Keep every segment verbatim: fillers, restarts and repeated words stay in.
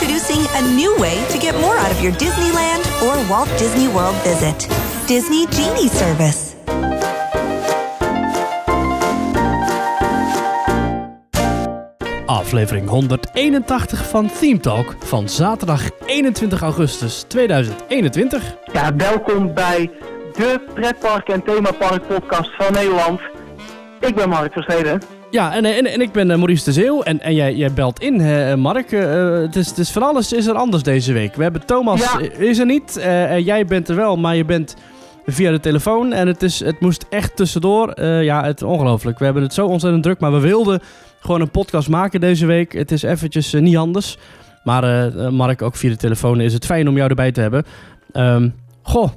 Introducing a new way to get more out of your Disneyland or Walt Disney World visit. Disney Genie Service. Aflevering honderdeenentachtig van Theme Talk van zaterdag eenentwintig augustus tweeduizend eenentwintig. Ja, welkom bij de pretpark- en themapark podcast van Nederland. Ik ben Mark Versteden. Ja, en, en, en ik ben Maurice de Zeeuw en, en jij, jij belt in, hè, Mark. Uh, het is, het is van alles is er anders deze week. We hebben Thomas, ja. is er niet. Uh, jij bent er wel, maar je bent via de telefoon. En het, is, het moest echt tussendoor. Uh, ja, het ongelooflijk. We hebben het zo ontzettend druk, maar we wilden gewoon een podcast maken deze week. Het is eventjes uh, niet anders. Maar uh, Mark, ook via de telefoon is het fijn om jou erbij te hebben. Um, goh,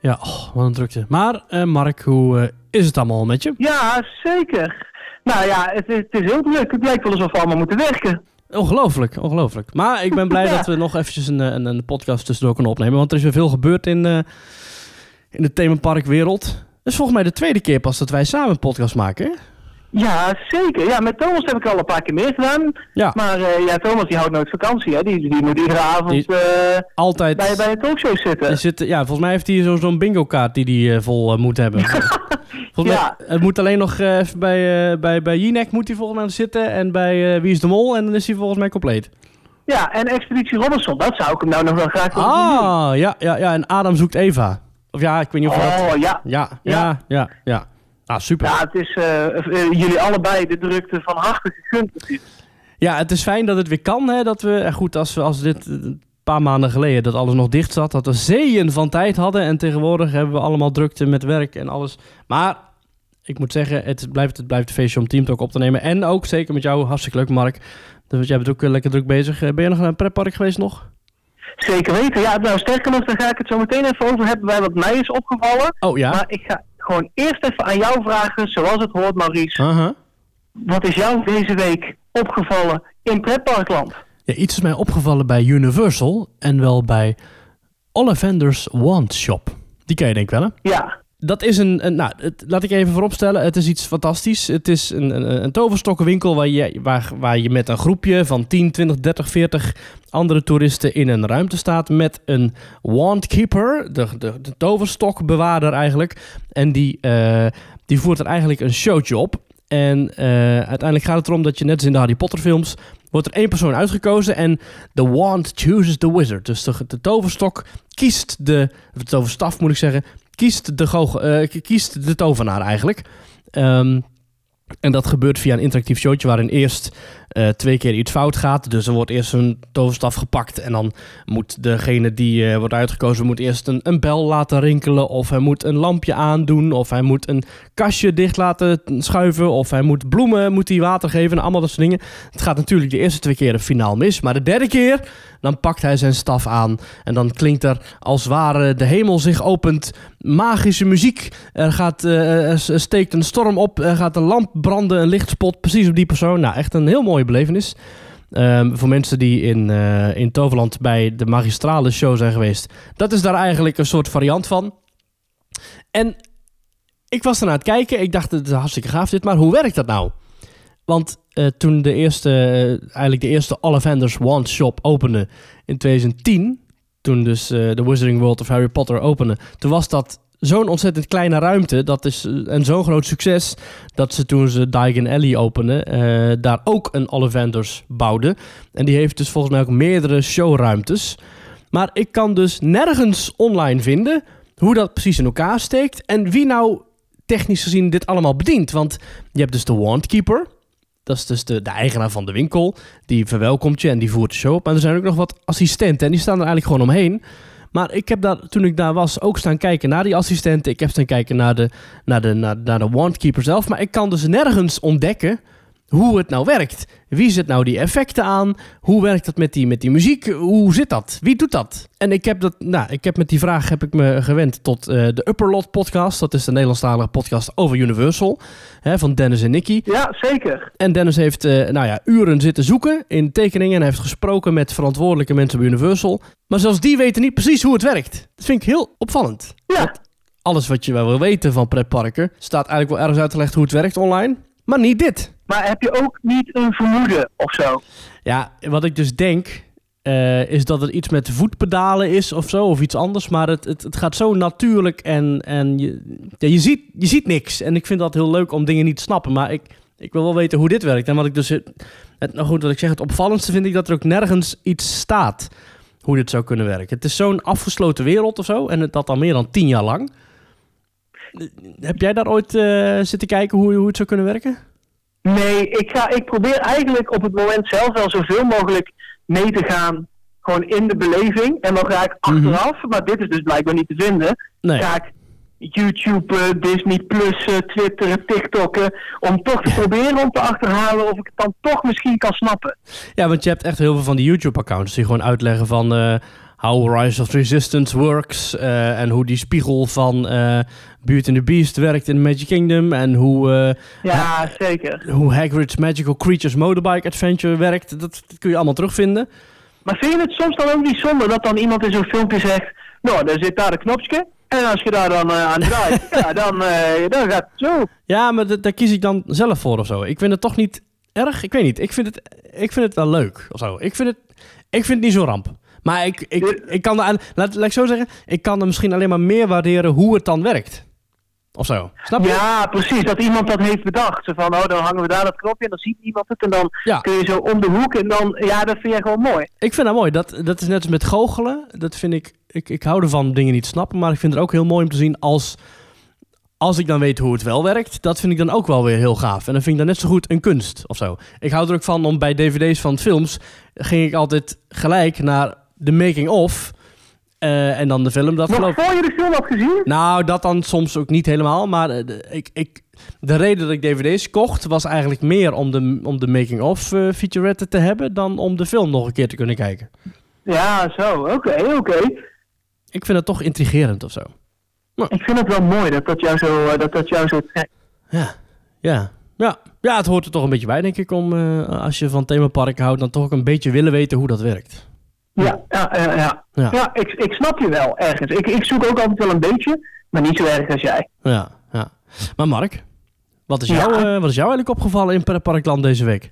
ja, oh, wat een drukte. Maar uh, Mark, hoe uh, is het allemaal met je? Ja, zeker. Nou ja, het is, het is heel druk. Het lijkt wel alsof we allemaal moeten werken. Ongelooflijk, ongelooflijk. Maar ik ben blij ja. dat we nog eventjes een, een, een podcast tussendoor kunnen opnemen. Want er is weer veel gebeurd in, uh, in de themaparkwereld. Dat is volgens mij de tweede keer pas dat wij samen een podcast maken, hè? Ja, zeker. Ja, met Thomas heb ik al een paar keer meer gedaan. Ja. Maar uh, ja, Thomas die houdt nooit vakantie, hè. Die, die moet iedere avond die uh, altijd bij, bij de talkshow zitten. Zit, ja, volgens mij heeft hij zo, zo'n bingo kaart die, die hij uh, vol uh, moet hebben. Volgens ja. mij, het moet alleen nog uh, even bij, uh, bij, bij Jinek moet hij volgens mij zitten. En bij uh, Wie is de Mol. En dan is hij volgens mij compleet. Ja, en Expeditie Robinson. Dat zou ik hem nou nog wel graag willen ah, doen. Ja, ja, ja. En Adam zoekt Eva. Of ja, ik weet niet of oh, dat... Oh, ja. Ja, ja, ja, ja. ja. Ah, super. Ja, het is uh, uh, jullie allebei de drukte van harte gegund. Ja, het is fijn dat het weer kan. Hè, dat we, en goed, als, we, als dit een paar maanden geleden dat alles nog dicht zat, dat we zeeën van tijd hadden. En tegenwoordig hebben we allemaal drukte met werk en alles. Maar ik moet zeggen, het blijft het blijft een feestje om Team Talk op te nemen. En ook zeker met jou, hartstikke leuk, Mark. Dus jij bent ook lekker druk bezig. Ben je nog naar een pretpark geweest nog? Zeker weten. Ja, nou sterker nog, daar ga ik het zo meteen even over hebben bij wat mij is opgevallen. Oh ja? Maar ik ga gewoon eerst even aan jou vragen, zoals het hoort, Maurice. Uh-huh. Wat is jou deze week opgevallen in pretparkland? Ja, iets is mij opgevallen bij Universal en wel bij Ollivander's Wand Shop. Die ken je denk ik wel, hè? Ja. Dat is een, een nou, het, laat ik even vooropstellen, het is iets fantastisch. Het is een, een, een toverstokkenwinkel waar je, waar, waar je met een groepje van tien, twintig, dertig, veertig andere toeristen in een ruimte staat met een wandkeeper, de, de, de toverstokbewaarder eigenlijk. En die, uh, die voert er eigenlijk een showtje op. En uh, uiteindelijk gaat het erom dat je, net als in de Harry Potter films, wordt er één persoon uitgekozen en the wand chooses the wizard. Dus de, de toverstok kiest de, de toverstaf moet ik zeggen, kiest de, go- uh, kiest de tovenaar eigenlijk. Um, en dat gebeurt via een interactief showtje waarin eerst uh, twee keer iets fout gaat. Dus er wordt eerst een toverstaf gepakt en dan moet degene die uh, wordt uitgekozen moet eerst een, een bel laten rinkelen. Of hij moet een lampje aandoen. Of hij moet een kastje dicht laten schuiven. Of hij moet bloemen, moet hij water geven. Allemaal dat soort dingen. Het gaat natuurlijk de eerste twee keer een finaal mis. Maar de derde keer, dan pakt hij zijn staf aan. En dan klinkt er als ware de hemel zich opent. Magische muziek. Er, gaat, uh, er steekt een storm op. Er gaat een lamp branden, een lichtspot. Precies op die persoon. Nou, echt een heel mooi belevenis. Um, voor mensen die in, uh, in Toverland bij de magistrale show zijn geweest. Dat is daar eigenlijk een soort variant van. En ik was ernaar aan het kijken. Ik dacht, het is hartstikke gaaf dit. Maar hoe werkt dat nou? Want uh, toen de eerste, uh, eigenlijk de eerste Ollivander's Wand Shop opende in tweeduizend tien. Toen dus de uh, Wizarding World of Harry Potter opende. Toen was dat zo'n ontzettend kleine ruimte, dat is en zo'n groot succes, dat ze toen ze Diagon Alley openden, uh, daar ook een Ollivander's bouwden. En die heeft dus volgens mij ook meerdere showruimtes. Maar ik kan dus nergens online vinden hoe dat precies in elkaar steekt en wie nou technisch gezien dit allemaal bedient. Want je hebt dus de Wandkeeper, dat is dus de, de eigenaar van de winkel, die verwelkomt je en die voert de show op. Maar er zijn ook nog wat assistenten en die staan er eigenlijk gewoon omheen. Maar ik heb daar, toen ik daar was, ook staan kijken naar die assistenten. Ik heb staan kijken naar de, naar de, naar, naar de wandkeeper zelf. Maar ik kan dus nergens ontdekken hoe het nou werkt. Wie zet nou die effecten aan? Hoe werkt dat met die, met die muziek? Hoe zit dat? Wie doet dat? En ik heb, dat, nou, ik heb met die vraag heb ik me gewend tot uh, de Upperlot podcast. Dat is de Nederlandstalige podcast over Universal. Hè, van Dennis en Nicky. Ja, zeker. En Dennis heeft uh, nou ja, uren zitten zoeken in tekeningen. En hij heeft gesproken met verantwoordelijke mensen bij Universal. Maar zelfs die weten niet precies hoe het werkt. Dat vind ik heel opvallend. Ja. Want alles wat je wel wil weten van pretparken staat eigenlijk wel ergens uitgelegd hoe het werkt online. Maar niet dit. Maar heb je ook niet een vermoeden of zo? Ja, wat ik dus denk, Uh, is dat het iets met voetpedalen is of zo, of iets anders. Maar het, het, het gaat zo natuurlijk en, en je, ja, je, ziet, je ziet niks. En ik vind dat heel leuk om dingen niet te snappen. Maar ik, ik wil wel weten hoe dit werkt. En wat ik dus, het, nou goed, wat ik zeg, het opvallendste vind ik dat er ook nergens iets staat hoe dit zou kunnen werken. Het is zo'n afgesloten wereld of zo. En het, dat al meer dan tien jaar lang. Heb jij daar ooit uh, zitten kijken hoe, hoe het zou kunnen werken? Nee, ik, ga, ik probeer eigenlijk op het moment zelf wel zoveel mogelijk mee te gaan, gewoon in de beleving. En dan ga ik achteraf, mm-hmm. maar dit is dus blijkbaar niet te vinden, nee. ga ik YouTube, Disney Plus, Twitter, TikTokken, om toch te proberen om te achterhalen of ik het dan toch misschien kan snappen. Ja, want je hebt echt heel veel van die YouTube-accounts die gewoon uitleggen van uh, how Rise of Resistance works, uh, en hoe die spiegel van uh, Beauty and the Beast werkt in Magic Kingdom, en hoe uh, ja, ha- zeker. hoe Hagrid's Magical Creatures Motorbike Adventure werkt. Dat, dat kun je allemaal terugvinden. Maar vind je het soms dan ook niet zonde dat dan iemand in zo'n filmpje zegt, nou, daar zit daar een knopje, en als je daar dan uh, aan draait, ja, dan, uh, dan gaat het zo. Ja, maar d- daar kies ik dan zelf voor of zo. Ik vind het toch niet erg. Ik weet niet. Ik vind het, ik vind het wel leuk of zo. Ik vind het, ik vind het niet zo'n ramp. Maar ik, ik, ik kan er, laat, laat ik zo zeggen, ik kan er misschien alleen maar meer waarderen hoe het dan werkt. Of zo. Snap je? Ja, precies. Dat iemand dat heeft bedacht. Zo van, oh, dan hangen we daar dat knopje en dan ziet iemand het en dan ja. kun je zo om de hoek en dan, ja, dat vind jij gewoon mooi. Ik vind dat mooi. Dat, dat is net als met goochelen. Dat vind ik, ik, ik hou ervan dingen niet snappen, maar ik vind het ook heel mooi om te zien als, als ik dan weet hoe het wel werkt. Dat vind ik dan ook wel weer heel gaaf. En dan vind ik dat net zo goed een kunst of zo. Ik hou er ook van om bij D V D's van films ging ik altijd gelijk naar de making-of. Uh, en dan de film. Dat nog geloof... voor je de film had gezien? Nou, dat dan soms ook niet helemaal. Maar uh, ik, ik, de reden dat ik D V D's kocht was eigenlijk meer om de, om de making-of uh, featurette te hebben dan om de film nog een keer te kunnen kijken. Ja, zo. Oké, okay, oké. Okay. Ik vind dat toch intrigerend of zo. Nou. Ik vind het wel mooi dat dat jou zo, uh, dat dat jou zo trekt. Ja, ja. Ja. Ja, het hoort er toch een beetje bij, denk ik, om uh, als je van themaparken houdt, dan toch ook een beetje willen weten hoe dat werkt. Ja, ja, ja, ja. ja. ja ik, ik snap je wel ergens. Ik, ik zoek ook altijd wel een beetje, maar niet zo erg als jij. Ja, ja. Maar Mark, wat is, ja. jou, uh, wat is jou eigenlijk opgevallen in Pretparkland deze week?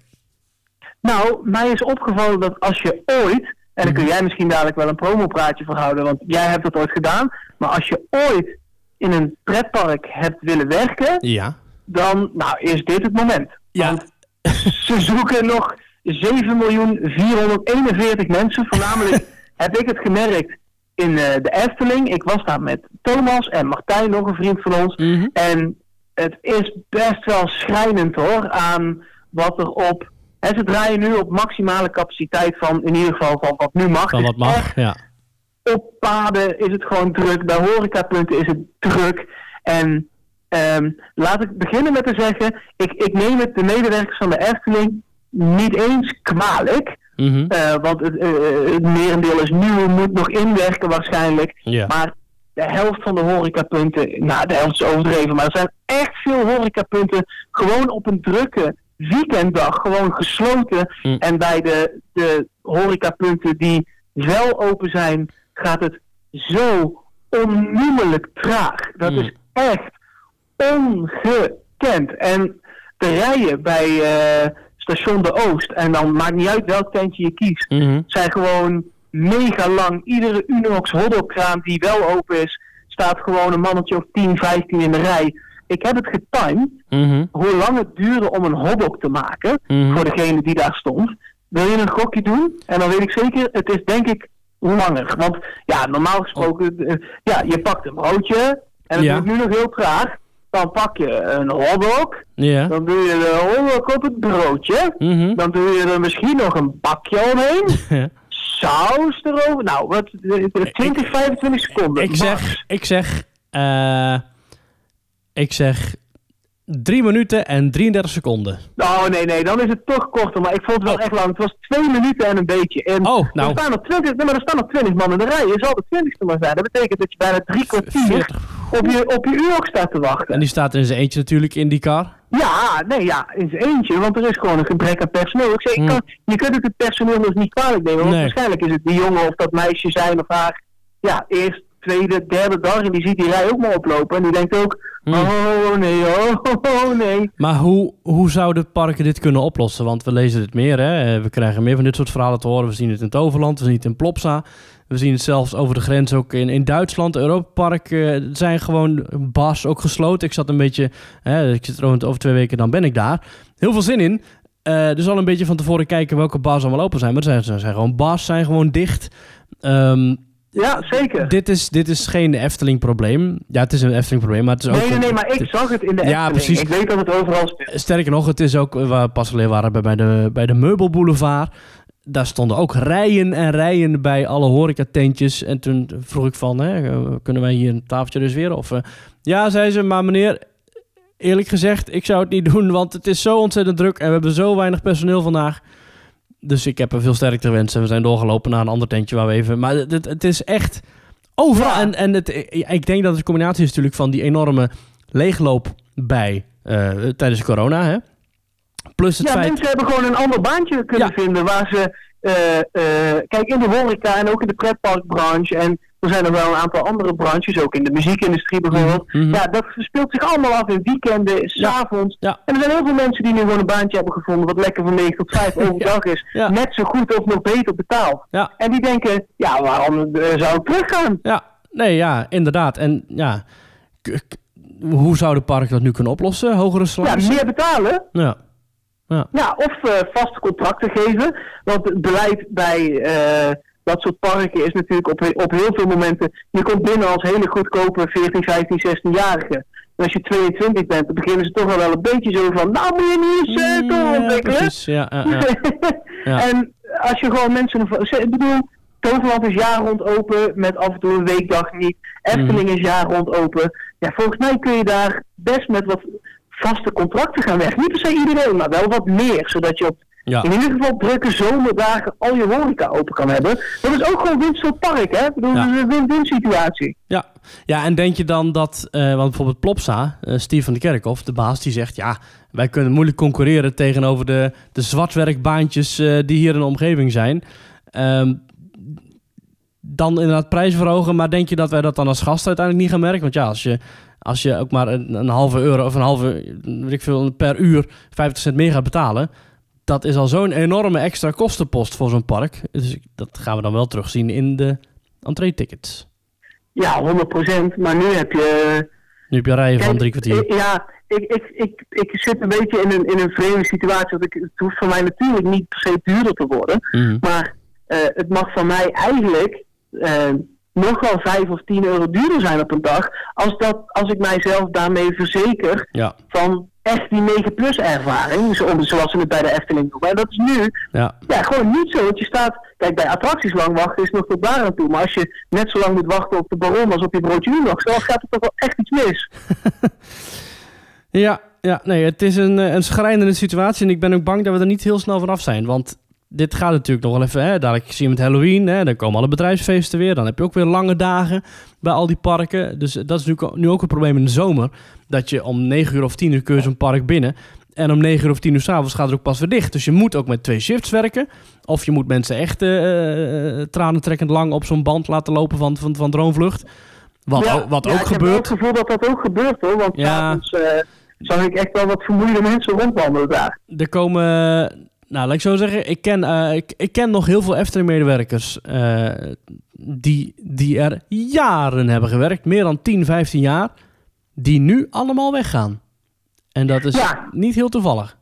Nou, mij is opgevallen dat als je ooit, en dan kun jij misschien dadelijk wel een promopraatje voor houden, want jij hebt dat ooit gedaan, maar als je ooit in een pretpark hebt willen werken, ja. dan nou, is dit het moment. Ja. Want ze zoeken nog zeven miljoen vierhonderdeenenveertig mensen. Voornamelijk heb ik het gemerkt in uh, de Efteling. Ik was daar met Thomas en Martijn, nog een vriend van ons. Mm-hmm. En het is best wel schrijnend hoor, aan wat er op... Hè, ze draaien nu op maximale capaciteit van, in ieder geval van wat nu mag. Van wat dus mag, ja. Op paden is het gewoon druk. Bij horecapunten is het druk. En um, laat ik beginnen met te zeggen, ik, ik neem het de medewerkers van de Efteling niet eens kwalijk, mm-hmm. uh, want het, uh, het merendeel is nieuw, moet nog inwerken waarschijnlijk. Yeah. Maar de helft van de horecapunten, nou de helft is overdreven, maar er zijn echt veel horecapunten gewoon op een drukke weekenddag gewoon gesloten. Mm. En bij de, de horecapunten die wel open zijn, gaat het zo onnoemelijk traag. Dat mm. is echt ongekend. En de rijen bij... Uh, Station de Oost, en dan maakt niet uit welk tentje je kiest, mm-hmm. zijn gewoon mega lang. Iedere Unox hoddelkraam die wel open is, staat gewoon een mannetje of tien, vijftien in de rij. Ik heb het getimed, mm-hmm. hoe lang het duurde om een hotdog te maken, mm-hmm. voor degene die daar stond. Wil je een gokje doen? En dan weet ik zeker, het is denk ik langer. Want ja, normaal gesproken, oh. ja, je pakt een broodje, en dat ja. doet nu nog heel traag. Dan pak je een hotdog, yeah. dan doe je de hotdog op het broodje, mm-hmm. dan doe je er misschien nog een bakje omheen, ja. saus erover, nou, wat, twintig, vijfentwintig seconden. Ik zeg, ik zeg, uh, ik zeg drie minuten en drieëndertig seconden. Oh nee, nee, dan is het toch korter, maar ik vond het wel oh. echt lang. Het was twee minuten en een beetje. En oh, nou. Er staan nog twintig, nee, maar er staan nog twintig man in de rij. Je zal de twintigste maar zijn. Dat betekent dat je bijna drie kwartier op je, op je uur ook staat te wachten. En die staat in zijn eentje natuurlijk in die kar? Ja, nee, ja, in zijn eentje, want er is gewoon een gebrek aan personeel. Ik zeg, ik kan, je kunt het personeel dus niet kwalijk nemen, want nee. waarschijnlijk is het die jongen of dat meisje zijn of haar, ja, eerst tweede, derde dag en die ziet die rij ook maar oplopen. En die denkt ook, hmm. oh nee, oh, oh nee. Maar hoe, hoe zouden parken dit kunnen oplossen? Want we lezen het meer, hè? We krijgen meer van dit soort verhalen te horen. We zien het in Toverland, we zien het in Plopsa. We zien het zelfs over de grens ook in, in Duitsland. Europa Park uh, zijn gewoon bars ook gesloten. Ik zat een beetje, hè, ik zit er over twee weken, dan ben ik daar. Heel veel zin in. Uh, dus al een beetje van tevoren kijken welke bars allemaal open zijn. Maar ze zijn, zijn gewoon bars, zijn gewoon dicht. Um, Ja, zeker. Dit is, dit is geen Efteling-probleem. Ja, het is een Efteling-probleem, maar het is ook... Nee, nee, nee, maar ik zag het in de Efteling. Ja, precies. Ik weet dat het overal speelt. Sterker nog, het is ook... We pas alleen waren bij de, bij de Meubelboulevard. Daar stonden ook rijen en rijen bij alle horecatentjes. En toen vroeg ik van, hè, kunnen wij hier een tafeltje reserveren? Of, uh, ja, zei ze, maar meneer... Eerlijk gezegd, ik zou het niet doen, want het is zo ontzettend druk... en we hebben zo weinig personeel vandaag... Dus ik heb er veel sterkte gewenst en we zijn doorgelopen naar een ander tentje waar we even... Maar het, het is echt overal. Ja. En, en het, ik denk dat het een combinatie is natuurlijk van die enorme leegloop bij uh, tijdens corona. Hè? Plus het ja, feit... mensen hebben gewoon een ander baantje kunnen ja. vinden waar ze... Uh, uh, kijk, in de horeca en ook in de pretparkbranche en... Er zijn er wel een aantal andere branches, ook in de muziekindustrie bijvoorbeeld. Mm-hmm. Ja, dat speelt zich allemaal af in weekenden, s'avonds. Ja. Ja. En er zijn heel veel mensen die nu gewoon een baantje hebben gevonden... wat lekker van negen tot vijf overdag ja. is. Ja. Net zo goed of nog beter betaald. Ja. En die denken, ja, waarom uh, zou ik teruggaan? Ja, nee, ja, inderdaad. En ja, k- k- hoe zou de park dat nu kunnen oplossen? Hogere salarissen? Ja, meer betalen. Ja. Ja, ja of uh, vaste contracten geven. Want het beleid bij... Uh, Dat soort parken is natuurlijk op, op heel veel momenten... Je komt binnen als hele goedkope veertien, vijftien, zestienjarige. En als je tweeëntwintig bent, dan beginnen ze toch al wel een beetje zo van... Nou, moet je niet eens door ontwikkelen. Ja, ja, ja. ja. En als je gewoon mensen... Ik bedoel, Toverland is jaar rond open, met af en toe een weekdag niet. Efteling mm. is jaar rond open. Ja, volgens mij kun je daar best met wat vaste contracten gaan weg. Niet per se iedereen, maar wel wat meer, zodat je op... Ja. In ieder geval drukke zomerdagen al je horeca open kan hebben. Dat is ook gewoon winst voor het park, hè? Ik bedoel, ja. Dat is een win-win situatie. Ja. ja, en denk je dan dat, uh, want bijvoorbeeld Plopsa, uh, Steve van de Kerkhoff, de baas, die zegt... ja, wij kunnen moeilijk concurreren tegenover de, de zwartwerkbaantjes uh, die hier in de omgeving zijn. Um, dan inderdaad prijzen verhogen, maar denk je dat wij dat dan als gast uiteindelijk niet gaan merken? Want ja, als je... Als je ook maar een, een halve euro of een halve, weet ik veel, per uur vijftig cent meer gaat betalen... Dat is al zo'n enorme extra kostenpost voor zo'n park. Dus dat gaan we dan wel terugzien in de entree-tickets. Ja, honderd procent. Maar nu heb je... Nu heb je rijen van drie kwartier. Ik, ja, ik, ik, ik, ik zit een beetje in een, in een vreemde situatie. Want ik, het hoeft voor mij natuurlijk niet per se duurder te worden. Mm. Maar uh, het mag van mij eigenlijk... Uh, nog wel vijf of tien euro duurder zijn op een dag... als, dat, als ik mijzelf daarmee verzeker... Ja. Van echt die negen plus ervaring... zoals ze het bij de Efteling doen. Maar dat is nu ja. ja gewoon niet zo. Want je staat... Kijk, bij attracties lang wachten is nog tot daar aan toe. Maar als je net zo lang moet wachten op de Baron... als op je broodje Unlock... dan gaat er toch wel echt iets mis. ja, ja, nee, het is een, een schrijnende situatie... en ik ben ook bang dat we er niet heel snel vanaf zijn. Want... Dit gaat natuurlijk nog wel even, hè? Dadelijk zie je met Halloween, hè? Dan komen alle bedrijfsfeesten weer. Dan heb je ook weer lange dagen bij al die parken. Dus dat is nu, nu ook een probleem in de zomer. Dat je om negen uur of tien uur kun je zo'n park binnen. En om negen uur of tien uur s'avonds gaat het ook pas weer dicht. Dus je moet ook met twee shifts werken. Of je moet mensen echt uh, tranentrekkend lang op zo'n band laten lopen van, van, van Droomvlucht. Wat, ja, o- wat ja, ook ik gebeurt. Ik heb het gevoel dat dat ook gebeurt hoor. Want ja. s'avonds uh, zag ik echt wel wat vermoeiende mensen rondwandelen daar. Er komen... Uh, Nou, laat ik zo zeggen, ik ken, uh, ik, ik ken nog heel veel Efteling-medewerkers uh, die, die er jaren hebben gewerkt, meer dan tien, vijftien jaar, die nu allemaal weggaan. En dat is ja. niet heel toevallig.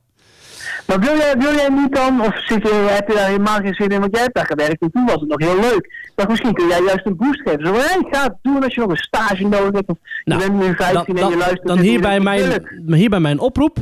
Maar wil jij, wil jij niet dan, of zit je, heb je daar helemaal geen zin in, want jij hebt daar gewerkt en toen was het nog heel leuk. Maar misschien kun jij juist een boost geven. Zo, hey, ga het doen als je nog een stage nodig hebt, of nou, je bent nu vijftien dan, en je luistert. Dan hier bij, mijn, hier bij mijn oproep.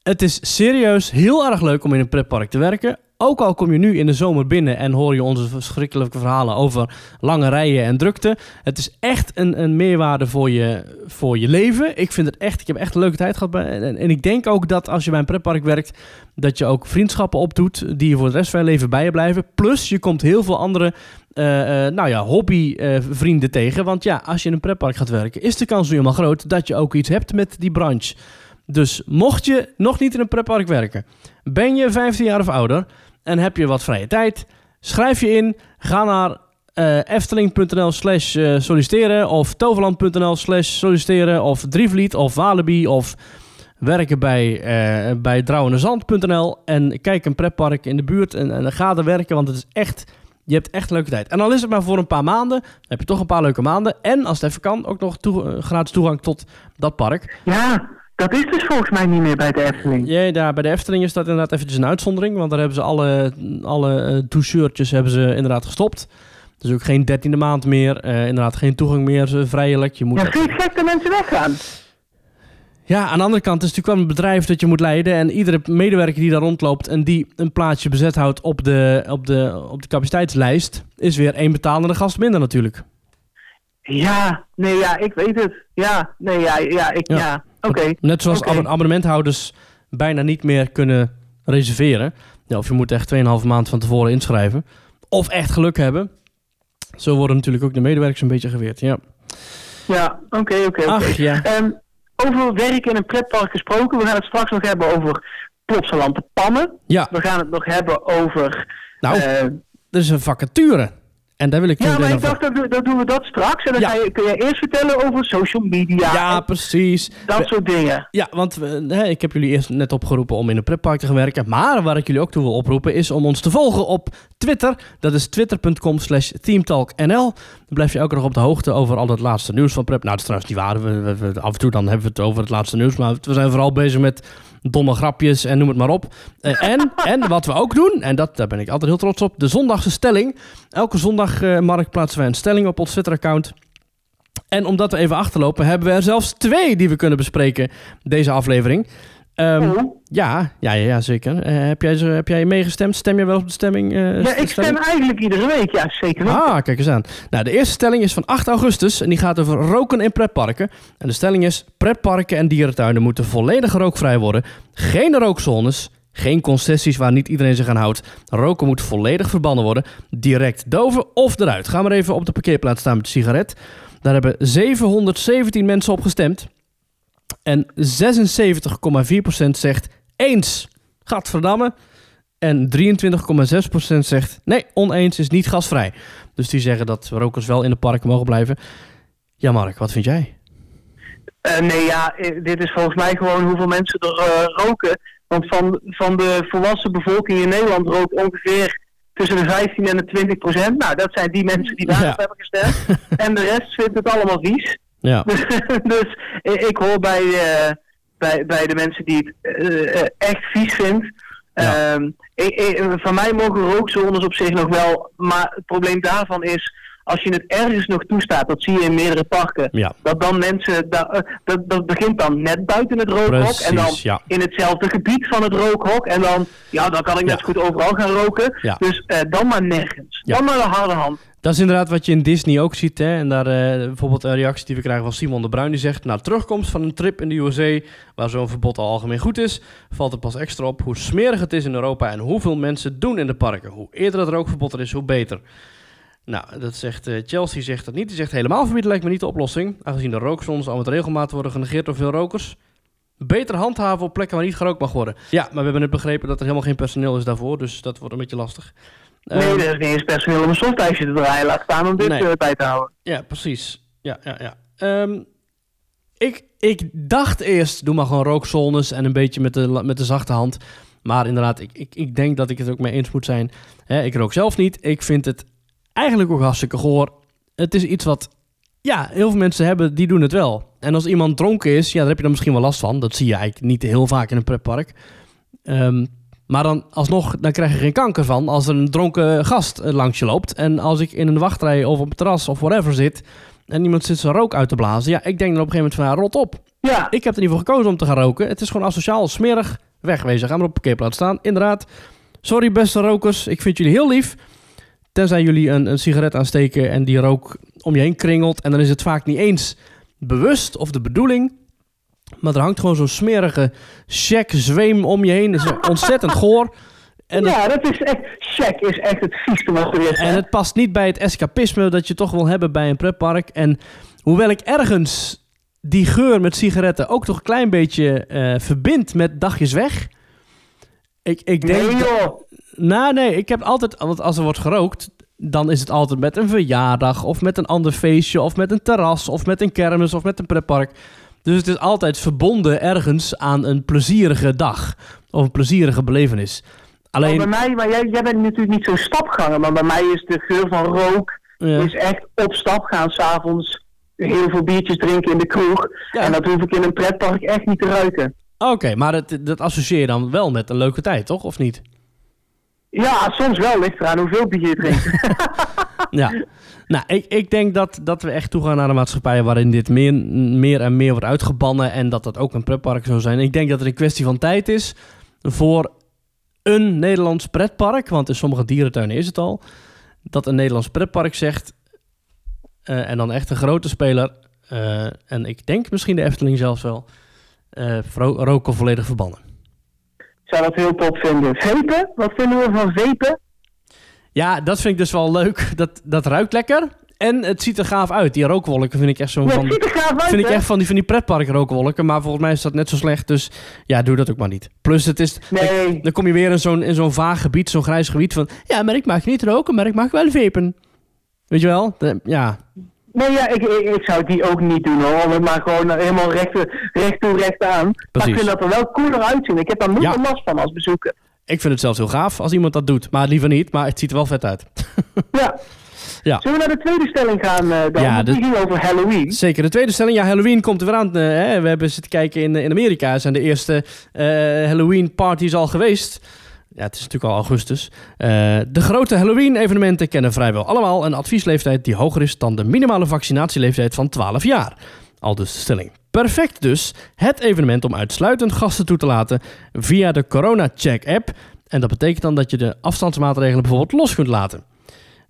Het is serieus heel erg leuk om in een pretpark te werken. Ook al kom je nu in de zomer binnen en hoor je onze verschrikkelijke verhalen over lange rijen en drukte. Het is echt een, een meerwaarde voor je, voor je leven. Ik vind het echt, ik heb echt een leuke tijd gehad. Bij, en, en ik denk ook dat als je bij een pretpark werkt, dat je ook vriendschappen opdoet die je voor de rest van je leven bij je blijven. Plus je komt heel veel andere uh, uh, nou ja, hobbyvrienden uh, tegen. Want ja, als je in een pretpark gaat werken, is de kans nu helemaal groot dat je ook iets hebt met die branche. Dus mocht je nog niet in een pretpark werken, ben je vijftien jaar of ouder en heb je wat vrije tijd, schrijf je in, ga naar Uh, Efteling.nl slash solliciteren of Toverland.nl slash solliciteren of Drievliet of Walibi of werken bij, uh, bij drouwenderzand.nl en kijk een pretpark in de buurt en, en ga er werken, want het is echt, je hebt echt een leuke tijd. En al is het maar voor een paar maanden, dan heb je toch een paar leuke maanden en als het even kan ook nog toe, gratis toegang tot dat park. Ja. Dat is dus volgens mij niet meer bij de Efteling. Ja, ja, bij de Efteling is dat inderdaad eventjes een uitzondering. Want daar hebben ze alle, alle doucheurtjes hebben ze inderdaad gestopt. Dus ook geen dertiende maand meer. Uh, inderdaad geen toegang meer, vrijelijk. Je moet ja, vind je het gek dat mensen weggaan? Ja, aan de andere kant is het natuurlijk wel een bedrijf dat je moet leiden. En iedere medewerker die daar rondloopt en die een plaatsje bezet houdt op de, op de, op de capaciteitslijst... is weer één betalende gast minder natuurlijk. Ja, nee, ja, ik weet het. Ja, nee, ja, ja, ik, ja. ja. Okay. Net zoals okay. abonnementhouders bijna niet meer kunnen reserveren. Ja, of je moet echt twee komma vijf maand van tevoren inschrijven. Of echt geluk hebben. Zo worden natuurlijk ook de medewerkers een beetje geweerd. Ja, ja oké, okay, oké. Okay, okay. ja. um, over werk in een pretpark gesproken. We gaan het straks nog hebben over Plopsa lampenpannen. Ja. We gaan het nog hebben over... Nou, uh, er is een vacature. En daar wil ik ja, maar ik dacht, dat, dat doen we dat straks. En dan ja. ga je, kun je eerst vertellen over social media. Ja, precies. Dat we, soort dingen. Ja, want we, hè, ik heb jullie eerst net opgeroepen om in een pretpark te gaan werken. Maar waar ik jullie ook toe wil oproepen is om ons te volgen op Twitter. Dat is twitter.com slash themetalknl. Dan blijf je elke dag op de hoogte over al het laatste nieuws van prep. Nou, dat is trouwens niet waar. We, we, we, af en toe dan hebben we het over het laatste nieuws. Maar we zijn vooral bezig met domme grapjes en noem het maar op. Uh, en, en wat we ook doen, en dat, daar ben ik altijd heel trots op, de zondagse stelling. Elke zondag, uh, Mark, plaatsen wij een stelling op ons Twitter-account. En omdat we even achterlopen, hebben we er zelfs twee die we kunnen bespreken deze aflevering. Um, oh. ja, ja, ja, zeker. Uh, heb, jij, heb jij meegestemd? Stem je wel op de stemming? Uh, ja, ik stem eigenlijk iedere week. Ja, zeker wel. Ah, kijk eens aan. Nou, de eerste stelling is van acht augustus en die gaat over roken in pretparken. En de stelling is, pretparken en dierentuinen moeten volledig rookvrij worden. Geen rookzones, geen concessies waar niet iedereen zich aan houdt. Roken moet volledig verbannen worden. Direct doven of eruit. Ga maar even op de parkeerplaats staan met de sigaret. Daar hebben zevenhonderdzeventien mensen op gestemd. En zesenzeventig komma vier procent zegt eens, gadverdamme. En drieëntwintig komma zes procent zegt nee, oneens is niet gasvrij. Dus die zeggen dat rokers wel in de parken mogen blijven. Ja, Mark, wat vind jij? Uh, nee, ja, dit is volgens mij gewoon hoeveel mensen er uh, roken. Want van, van de volwassen bevolking in Nederland rookt ongeveer tussen de vijftien en de twintig procent. Nou, dat zijn die mensen die daarop ja. hebben gestemd. En de rest vindt het allemaal vies. Ja. Dus ik hoor bij, uh, bij, bij de mensen die het uh, echt vies vindt. Ja. Um, ik, ik, van mij mogen rookzones op zich nog wel. Maar het probleem daarvan is, als je het ergens nog toestaat, dat zie je in meerdere parken. Ja. Dat dan mensen, dat, dat, dat begint dan net buiten het rookhok. Precies, en dan ja. in hetzelfde gebied van het rookhok. En dan, ja, dan kan ik net ja. goed overal gaan roken. Ja. Dus uh, dan maar nergens. Ja. Dan maar de harde hand. Dat is inderdaad wat je in Disney ook ziet. Hè? En daar uh, bijvoorbeeld een reactie die we krijgen van Simon de Bruin. Die zegt, na terugkomst van een trip in de U S A, waar zo'n verbod al algemeen goed is, valt het pas extra op hoe smerig het is in Europa en hoeveel mensen doen in de parken. Hoe eerder het rookverbod er is, hoe beter. Nou, dat zegt uh, Chelsea zegt dat niet. Die zegt, helemaal verbieden lijkt me niet de oplossing. Aangezien de rookzones al met regelmaat worden genegeerd door veel rokers. Beter handhaven op plekken waar niet gerookt mag worden. Ja, maar we hebben net begrepen dat er helemaal geen personeel is daarvoor. Dus dat wordt een beetje lastig. Nee, er is niet eens personeel om een softijsje te draaien. Laat staan om dit nee. bij te houden. Ja, precies. Ja, ja, ja. Um, ik, ik dacht eerst, doe maar gewoon rookzones en een beetje met de, met de zachte hand. Maar inderdaad, ik, ik, ik denk dat ik het ook mee eens moet zijn. He, ik rook zelf niet. Ik vind het eigenlijk ook hartstikke goor. Het is iets wat, ja, heel veel mensen hebben, die doen het wel. En als iemand dronken is, ja, daar heb je dan misschien wel last van. Dat zie je eigenlijk niet heel vaak in een pretpark. Um, Maar dan alsnog, dan krijg je geen kanker van als er een dronken gast langs je loopt. En als ik in een wachtrij of op het terras of whatever zit en iemand zit zijn rook uit te blazen. Ja, ik denk dan op een gegeven moment van, ja, rot op. Ja. Ik heb er niet voor gekozen om te gaan roken. Het is gewoon asociaal, smerig, wegwezen. Ga maar op de parkeerplaats staan. Inderdaad, sorry beste rokers, ik vind jullie heel lief. Tenzij jullie een, een sigaret aansteken en die rook om je heen kringelt. En dan is het vaak niet eens bewust of de bedoeling. Maar er hangt gewoon zo'n smerige check zweem om je heen. Dat is ontzettend goor. En ja, dat... dat is echt... Check is echt het vieste wat er is. En het past niet bij het escapisme dat je toch wil hebben bij een pretpark. En hoewel ik ergens die geur met sigaretten ook toch een klein beetje uh, verbind met dagjes weg. Ik, ik denk... Nee joh! Dat... Nou nee, ik heb altijd... Want als er wordt gerookt, dan is het altijd met een verjaardag of met een ander feestje of met een terras of met een kermis of met een pretpark. Dus het is altijd verbonden ergens aan een plezierige dag of een plezierige belevenis. Alleen... Maar bij mij, maar jij, jij bent natuurlijk niet zo'n stapganger, maar bij mij is de geur van rook ja. is echt op stap gaan, 's avonds heel veel biertjes drinken in de kroeg. Ja. En dat hoef ik in een pretpark echt niet te ruiken. Oké, okay, maar dat, dat associeer je dan wel met een leuke tijd, toch? Of niet? Ja, soms wel. Ligt eraan hoeveel bier je drinkt. Ja. Nou, ik, ik denk dat, dat we echt toegaan naar een maatschappij waarin dit meer, meer en meer wordt uitgebannen. En dat dat ook een pretpark zou zijn. Ik denk dat het een kwestie van tijd is voor een Nederlands pretpark. Want in sommige dierentuinen is het al. Dat een Nederlands pretpark zegt. Uh, en dan echt een grote speler. Uh, en ik denk misschien de Efteling zelfs wel. Uh, roken volledig verbannen. Ik zou dat heel top vinden. Vepen? Wat vinden we van vepen? Ja, dat vind ik dus wel leuk. Dat, dat ruikt lekker. En het ziet er gaaf uit. Die rookwolken vind ik echt zo ja, van... Het ziet er gaaf uit, vind ik echt van die, van die pretpark rookwolken. Maar volgens mij is dat net zo slecht. Dus ja, doe dat ook maar niet. Plus, het is... Nee. Dan, dan kom je weer in zo'n, in zo'n vaag gebied, zo'n grijs gebied van... Ja, maar ik mag niet roken, maar ik mag wel vepen. Weet je wel? De, ja... Nee, ja, ik, ik, ik zou die ook niet doen hoor. Maar gewoon helemaal recht, recht toe, recht aan. Precies. Maar ik vind dat er wel cooler uitzien. Ik heb daar moeite ja. last van als bezoeker. Ik vind het zelfs heel gaaf als iemand dat doet. Maar liever niet, maar het ziet er wel vet uit. Ja. Ja. Zullen we naar de tweede stelling gaan uh, dan? Ja, de... ging over Halloween. Zeker, de tweede stelling. Ja, Halloween komt er weer aan. Uh, hè. We hebben zitten kijken in, in Amerika. Zijn de eerste uh, Halloween parties al geweest. Ja, het is natuurlijk al augustus. Uh, de grote Halloween-evenementen kennen vrijwel allemaal een adviesleeftijd die hoger is dan de minimale vaccinatieleeftijd van twaalf jaar. Aldus de stelling. Perfect dus het evenement om uitsluitend gasten toe te laten via de Corona-check-app. En dat betekent dan dat je de afstandsmaatregelen bijvoorbeeld los kunt laten.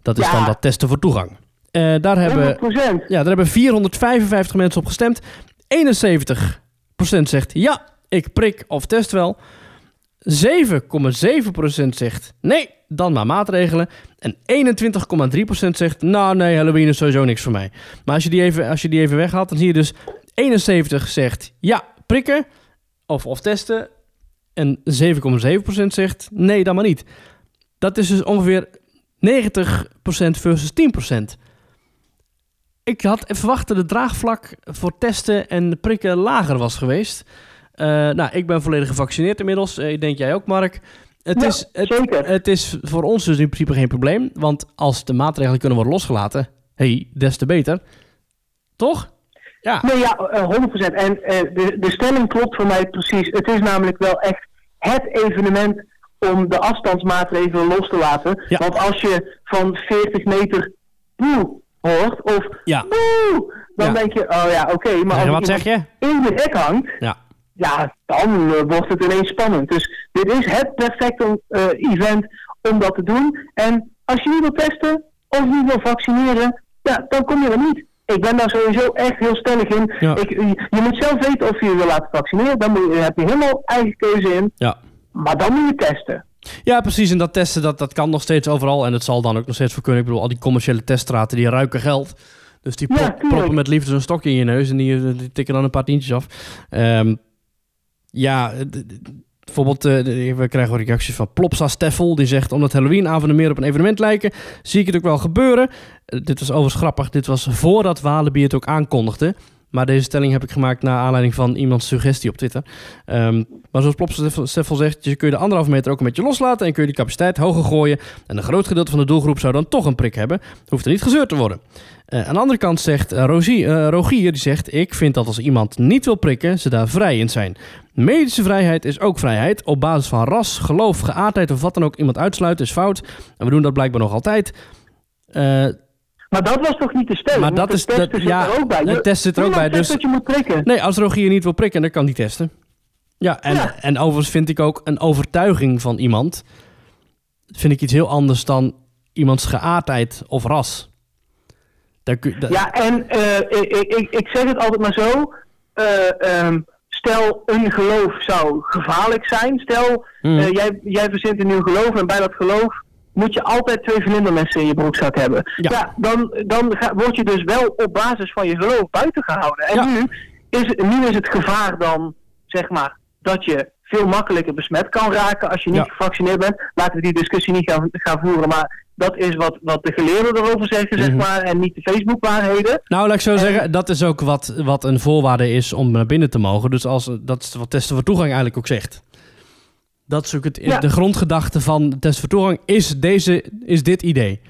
Dat is ja. dan dat testen voor toegang. Uh, daar, hebben, ja, daar hebben vierhonderdvijfenvijftig mensen op gestemd. eenenzeventig procent zegt ja, ik prik of test wel. zeven komma zeven procent zegt nee, dan maar maatregelen. En eenentwintig komma drie procent zegt nou nee, Halloween is sowieso niks voor mij. Maar als je die even, als je die even weghaalt, dan zie je dus eenenzeventig procent zegt ja, prikken of, of testen. En zeven komma zeven procent zegt nee, dan maar niet. Dat is dus ongeveer negentig procent versus tien procent. Ik had verwacht dat het draagvlak voor testen en prikken lager was geweest. Uh, nou, ik ben volledig gevaccineerd inmiddels. Uh, ik denk jij ook, Mark. Het, ja, is, het, het is voor ons dus in principe geen probleem. Want als de maatregelen kunnen worden losgelaten... hey, des te beter. Toch? Ja. Nee, ja, honderd procent. En uh, de, de stelling klopt voor mij precies. Het is namelijk wel echt het evenement... om de afstandsmaatregelen los te laten. Ja. Want als je van veertig meter... boe, hoort, of... Ja. boe, dan ja. denk je... oh ja, oké, okay, maar nee, als je, je in de hek hangt... Ja. Ja, dan uh, wordt het ineens spannend. Dus dit is het perfecte uh, event om dat te doen. En als je niet wil testen of niet wil vaccineren, ja, dan kom je er niet. Ik ben daar sowieso echt heel stellig in. Ja. Ik, je, je moet zelf weten of je je wil laten vaccineren. Dan moet je, heb je helemaal eigen keuze in. Ja. Maar dan moet je testen. Ja, precies. En dat testen, dat, dat kan nog steeds overal. En dat zal dan ook nog steeds voor kunnen. Ik bedoel, al die commerciële teststraten, die ruiken geld. Dus die prop, ja, proppen met liefde zo'n stokje in je neus. En die, die tikken dan een paar tientjes af. Um, Ja, bijvoorbeeld, uh, we krijgen wel reacties van Plopsa Steffel. Die zegt, omdat Halloweenavonden meer op een evenement lijken, zie ik het ook wel gebeuren. Uh, dit was overigens grappig. Dit was voordat Walibi het ook aankondigde. Maar deze stelling heb ik gemaakt naar aanleiding van iemands suggestie op Twitter. Um, maar zoals Plopsa Steffel zegt, je kun je de anderhalf meter ook een beetje loslaten en kun je de capaciteit hoger gooien. En een groot gedeelte van de doelgroep zou dan toch een prik hebben. Hoeft er niet gezeurd te worden. Uh, aan de andere kant zegt uh, Rosie, uh, Rogier, die zegt... Ik vind dat als iemand niet wil prikken, ze daar vrij in zijn. Medische vrijheid is ook vrijheid. Op basis van ras, geloof, geaardheid of wat dan ook iemand uitsluiten is fout. En we doen dat blijkbaar nog altijd. Uh, Maar dat was toch niet de stelling? Maar dat is, de test dat, zit ja, er ook bij. De test zit er ook bij. Dus dat je moet prikken. Nee, als Rogier niet wil prikken, dan kan die testen. Ja, en, ja. en overigens vind ik ook een overtuiging van iemand... vind ik iets heel anders dan iemands geaardheid of ras. Daar, daar... Ja, en uh, ik, ik, ik zeg het altijd maar zo... Uh, um, stel, een geloof zou gevaarlijk zijn. Stel, mm. uh, jij, jij verzint een nieuw geloof en bij dat geloof... moet je altijd twee vlindermessen in je broekzak hebben. Ja, ja dan, dan ga, word je dus wel op basis van je geloof buiten gehouden. En ja. nu, is, nu is het gevaar dan, zeg maar, dat je veel makkelijker besmet kan raken als je niet ja. gevaccineerd bent. Laten we die discussie niet gaan, gaan voeren, maar dat is wat, wat de geleerden erover zeggen, mm-hmm. zeg maar, en niet de Facebook-waarheden. Nou, laat ik zo en... zeggen, dat is ook wat, wat een voorwaarde is om naar binnen te mogen. Dus als, dat is wat Testen voor Toegang eigenlijk ook zegt. Dat is ook het, ja. de grondgedachte van Testen voor Toegang is, deze, is dit idee.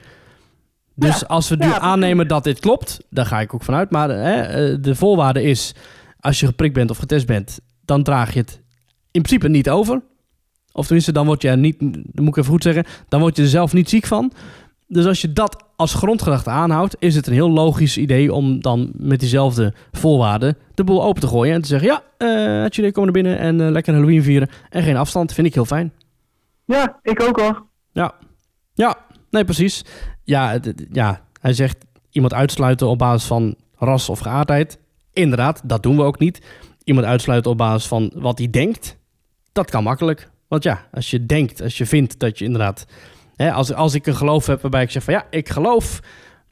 Dus ja. als we ja, nu ja, aannemen dat dit klopt, daar ga ik ook vanuit, maar hè, de voorwaarde is, als je geprikt bent of getest bent, dan draag je het in principe niet over. Of tenminste, dan word je er niet, dat moet ik even goed zeggen, dan word je er zelf niet ziek van. Dus als je dat als grondgedachte aanhoudt, is het een heel logisch idee om dan met diezelfde voorwaarden de boel open te gooien en te zeggen, ja, uh, het jullie komen naar binnen en uh, lekker Halloween vieren en geen afstand, vind ik heel fijn. Ja, ik ook hoor. Ja, ja, nee precies. Ja, d- ja, hij zegt iemand uitsluiten op basis van ras of geaardheid. Inderdaad, dat doen we ook niet. Iemand uitsluiten op basis van wat hij denkt, dat kan makkelijk. Want ja, als je denkt, als je vindt dat je inderdaad... Hè, als, als ik een geloof heb waarbij ik zeg van ja, ik geloof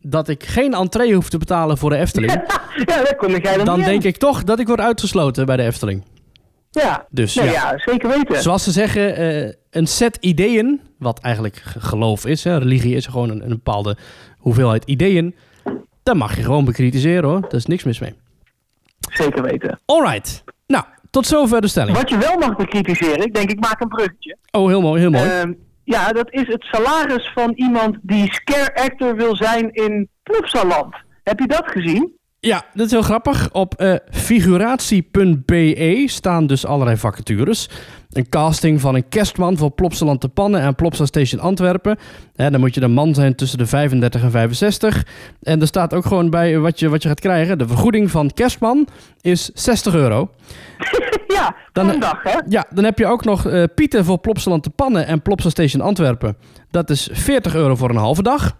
dat ik geen entree hoef te betalen voor de Efteling. Ja, dat kon ik jij dan Dan denk in. ik toch dat ik word uitgesloten bij de Efteling. Ja, dus, nee, ja. ja zeker weten. Zoals ze zeggen, uh, een set ideeën, wat eigenlijk geloof is. Hè, religie is gewoon een, een bepaalde hoeveelheid ideeën. Daar mag je gewoon bekritiseren hoor, daar is niks mis mee. Zeker weten. Alright, nou... Tot zover de stelling. Wat je wel mag bekritiseren, ik denk ik maak een bruggetje. Oh, heel mooi, heel mooi. Uh, ja, dat is het salaris van iemand die scare actor wil zijn in Plopsaland. Heb je dat gezien? Ja, dat is heel grappig. Op uh, figuratie punt b e staan dus allerlei vacatures. Een casting van een kerstman voor Plopsaland te Pannen en Plopsa Station Antwerpen. En dan moet je een man zijn tussen de vijfendertig en vijfenzestig. En er staat ook gewoon bij wat je, wat je gaat krijgen. De vergoeding van kerstman is zestig euro. Ja, dan, dag, hè? Ja, dan heb je ook nog uh, Pieter voor Plopsaland te Pannen en Plopsa Station Antwerpen. Dat is veertig euro voor een halve dag.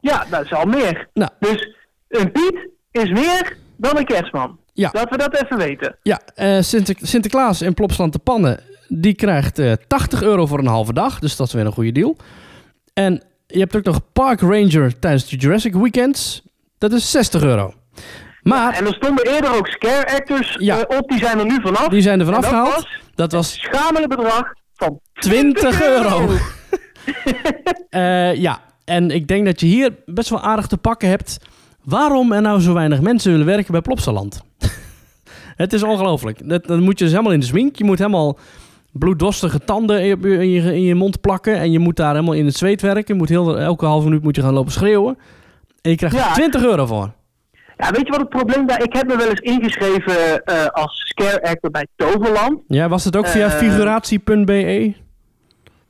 Ja, dat is al meer. Nou. Dus een Piet is meer dan een kerstman. Ja. Laten we dat even weten. Ja, uh, Sinter- Sinterklaas in Plopsaland te Pannen, die krijgt uh, tachtig euro voor een halve dag. Dus dat is weer een goede deal. En je hebt ook nog Park Ranger tijdens de Jurassic Weekends. Dat is zestig euro. Maar, ja, en er stonden eerder ook scare actors ja, uh, op. Die zijn er nu vanaf. Die zijn er vanaf dat gehaald. Was dat was een schamele bedrag van twintig euro. uh, ja, en ik denk dat je hier best wel aardig te pakken hebt... Waarom er nou zo weinig mensen willen werken bij Plopsaland? Het is ongelooflijk. Dat, dat moet je dus helemaal in de zwink. Je moet helemaal bloeddorstige tanden in je, in, je, in je mond plakken. En je moet daar helemaal in het zweet werken. Je moet heel, elke halve minuut moet je gaan lopen schreeuwen. En je krijgt ja. er twintig euro voor. Ja, weet je wat het probleem daar... Ik heb me wel eens ingeschreven uh, als scare actor bij Toverland. Ja, was het ook via uh, figuratie punt b e? Nee,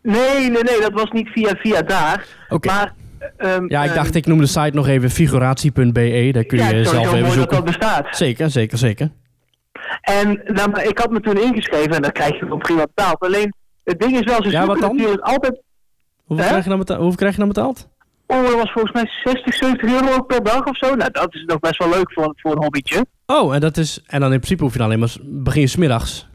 nee, nee. Dat was niet via, via daar. Okay. Maar... Um, ja, ik dacht, um, ik noem de site nog even figuratie punt b e. Daar kun je ja, zelf even zoeken. Ja, mooi dat dat bestaat. Zeker, zeker, zeker. En nou, ik had me toen ingeschreven en dan krijg je op prima betaald. Alleen, het ding is wel, ze ja, zoeken natuurlijk altijd... Hoeveel krijg, je dan betaald, hoeveel krijg je dan betaald? Oh, dat was volgens mij zestig, zeventig euro per dag of zo. Nou, dat is nog best wel leuk voor, voor een hobbytje. Oh, en dat is... En dan in principe hoef je dan alleen maar begin je 's middags.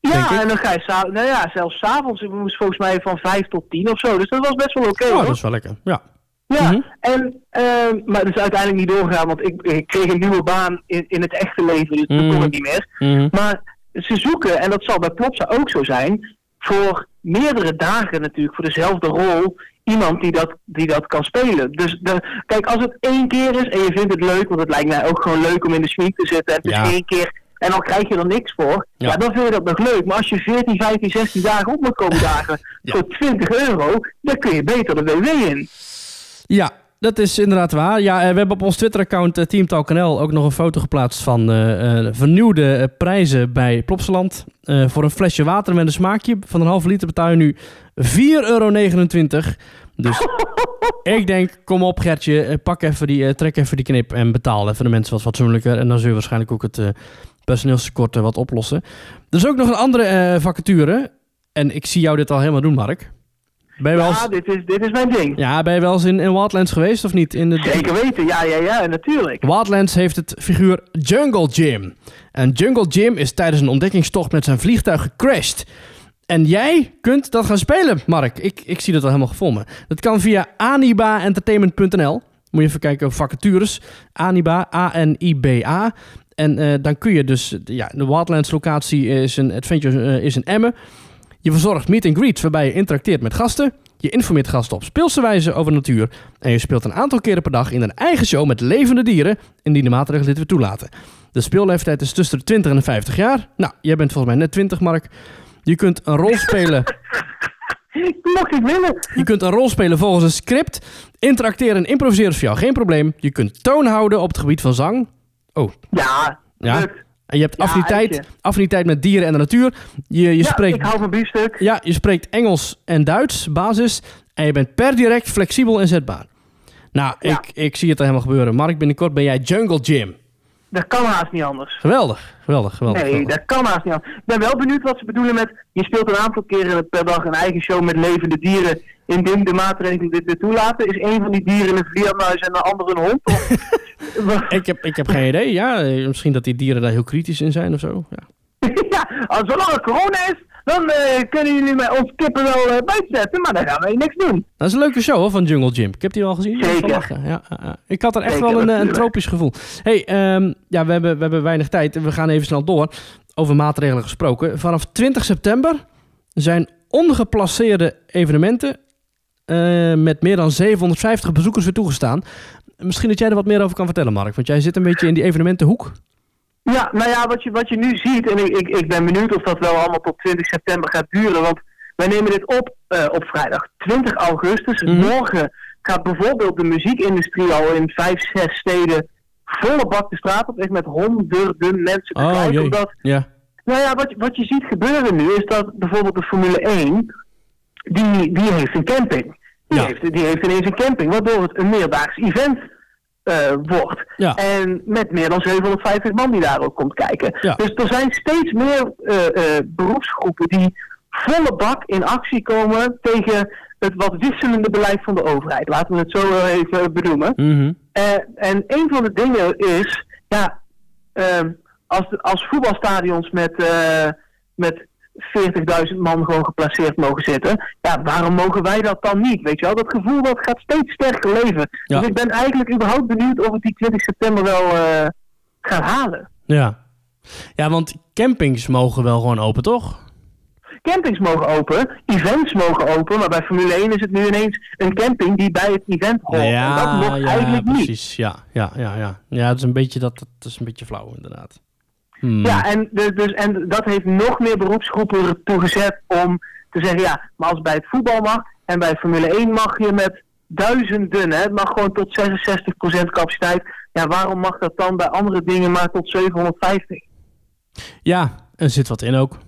Ja, en dan ga je nou ja, zelfs 's avonds. We moesten volgens mij van vijf tot tien of zo. Dus dat was best wel oké. Oh, hoor. Dat is wel lekker, ja. Ja, mm-hmm. en, uh, maar dat is uiteindelijk niet doorgegaan, want ik, ik kreeg een nieuwe baan in, in het echte leven, dus mm-hmm. dat kon ik niet meer. Mm-hmm. Maar ze zoeken, en dat zal bij Plopsa ook zo zijn, voor meerdere dagen natuurlijk, voor dezelfde rol, iemand die dat, die dat kan spelen. Dus de, kijk, als het één keer is en je vindt het leuk, want het lijkt mij ook gewoon leuk om in de sneak te zitten, en het ja. is één keer... En dan krijg je er niks voor. Ja. ja, dan vind je dat nog leuk. Maar als je veertien, vijftien, zestien dagen op moet komen dagen ja. voor twintig euro, dan kun je beter de W W in. Ja, dat is inderdaad waar. Ja, we hebben op ons Twitter-account uh, Team Talk N L ook nog een foto geplaatst van uh, uh, vernieuwde uh, prijzen bij Plopsaland. Uh, voor een flesje water met een smaakje van een halve liter betaal je nu vier euro negenentwintig. Dus ik denk, kom op Gertje, uh, pak even die, uh, trek even die knip en betaal even de mensen wat fatsoenlijker. En dan zul je waarschijnlijk ook het... Uh, personeelstekort wat oplossen. Er is ook nog een andere uh, vacature. En ik zie jou dit al helemaal doen, Mark. Ben je ja, wel eens... dit, is, dit is mijn ding. Ja, ben je wel eens in, in Wildlands geweest of niet? In de... Zeker weten, ja, ja, ja, natuurlijk. Wildlands heeft het figuur Jungle Jim. En Jungle Jim is tijdens een ontdekkingstocht met zijn vliegtuig gecrashed. En jij kunt dat gaan spelen, Mark. Ik, ik zie dat al helemaal voor me. Dat kan via aniba entertainment punt n l. Moet je even kijken op vacatures. Aniba, A N I B A. En uh, dan kun je dus... Ja, de Wildlands locatie is een adventure uh, is in Emmen. Je verzorgt meet and greets waarbij je interacteert met gasten. Je informeert gasten op speelse wijze over natuur. En je speelt een aantal keren per dag in een eigen show met levende dieren, indien de maatregelen dit weer toelaten. De speelleeftijd is tussen de twintig en vijftig jaar. Nou, jij bent volgens mij net twintig, Mark. Je kunt een rol spelen... Mag ik willen? Je kunt een rol spelen volgens een script. Interacteren en improviseren is voor jou geen probleem. Je kunt toon houden op het gebied van zang. Oh. Ja. Ja. Leuk. En je hebt ja, affiniteit, affiniteit met dieren en de natuur. Je, je ja, spreekt, ik hou van biefstuk. Ja, je spreekt Engels en Duits, basis. En je bent per direct flexibel en zetbaar. Nou, ja. ik, ik zie het al helemaal gebeuren. Mark, binnenkort ben jij Jungle Jim. Dat kan haast niet anders. Geweldig, geweldig, geweldig. Nee, geweldig. Dat kan haast niet anders. Ik ben wel benieuwd wat ze bedoelen met... Je speelt een aantal keren per dag een eigen show met levende dieren... indien de maatregelen dit weer toelaten. Is één van die dieren een vleermuis en de andere een hond? Of... ik, heb, ik heb geen idee, ja. Misschien dat die dieren daar heel kritisch in zijn of zo. Ja, ja als zolang er corona is... dan uh, kunnen jullie mij ons kippen wel uh, bijzetten, maar dan gaan wij niks doen. Dat is een leuke show hoor, van Jungle Jim. Ik heb die al gezien. Zeker. Ja, ja, ja. Ik had er echt Zeker, wel een, een tropisch gevoel. Hey, um, ja, we hebben, we hebben weinig tijd. We gaan even snel door. Over maatregelen gesproken. Vanaf twintig september zijn ongeplaceerde evenementen uh, met meer dan zevenhonderdvijftig bezoekers weer toegestaan. Misschien dat jij er wat meer over kan vertellen, Mark. Want jij zit een beetje in die evenementenhoek. Ja, nou ja, wat je, wat je nu ziet, en ik, ik, ik ben benieuwd of dat wel allemaal tot twintig september gaat duren, want wij nemen dit op uh, op vrijdag twintig augustus. Mm. Morgen gaat bijvoorbeeld de muziekindustrie al in vijf, zes steden volle bak de straat op, echt met honderden mensen te kijken. Oh, omdat, yeah. Nou ja, wat, wat je ziet gebeuren nu is dat bijvoorbeeld de Formule één, die, die heeft een camping. Die, ja. heeft, die heeft ineens een camping, waardoor het een meerdaags event Uh, wordt. Ja. En met meer dan zevenhonderdvijftig man die daar ook komt kijken. Ja. Dus er zijn steeds meer uh, uh, beroepsgroepen die volle bak in actie komen tegen het wat wisselende beleid van de overheid. Laten we het zo uh, even benoemen. Mm-hmm. Uh, en een van de dingen is, ja, uh, als, de, als voetbalstadions met, uh, met veertigduizend man gewoon geplaceerd mogen zitten. Ja, waarom mogen wij dat dan niet? Weet je wel, dat gevoel dat gaat steeds sterker leven. Ja. Dus ik ben eigenlijk überhaupt benieuwd of het die twintig september wel uh, gaat halen. Ja. Ja, want campings mogen wel gewoon open, toch? Campings mogen open, events mogen open, maar bij Formule één is het nu ineens een camping die bij het event hoort. Ja, en dat mocht ja, eigenlijk precies. Niet. Ja, ja, ja, ja. Ja, dat is een beetje, dat, dat is een beetje flauw inderdaad. Hmm. Ja, en, dus, en dat heeft nog meer beroepsgroepen ertoe gezet om te zeggen, ja, maar als bij het voetbal mag en bij Formule één mag je met duizenden, hè, het mag gewoon tot zesenzestig procent capaciteit. Ja, waarom mag dat dan bij andere dingen maar tot zevenhonderdvijftig? Ja, er zit wat in ook.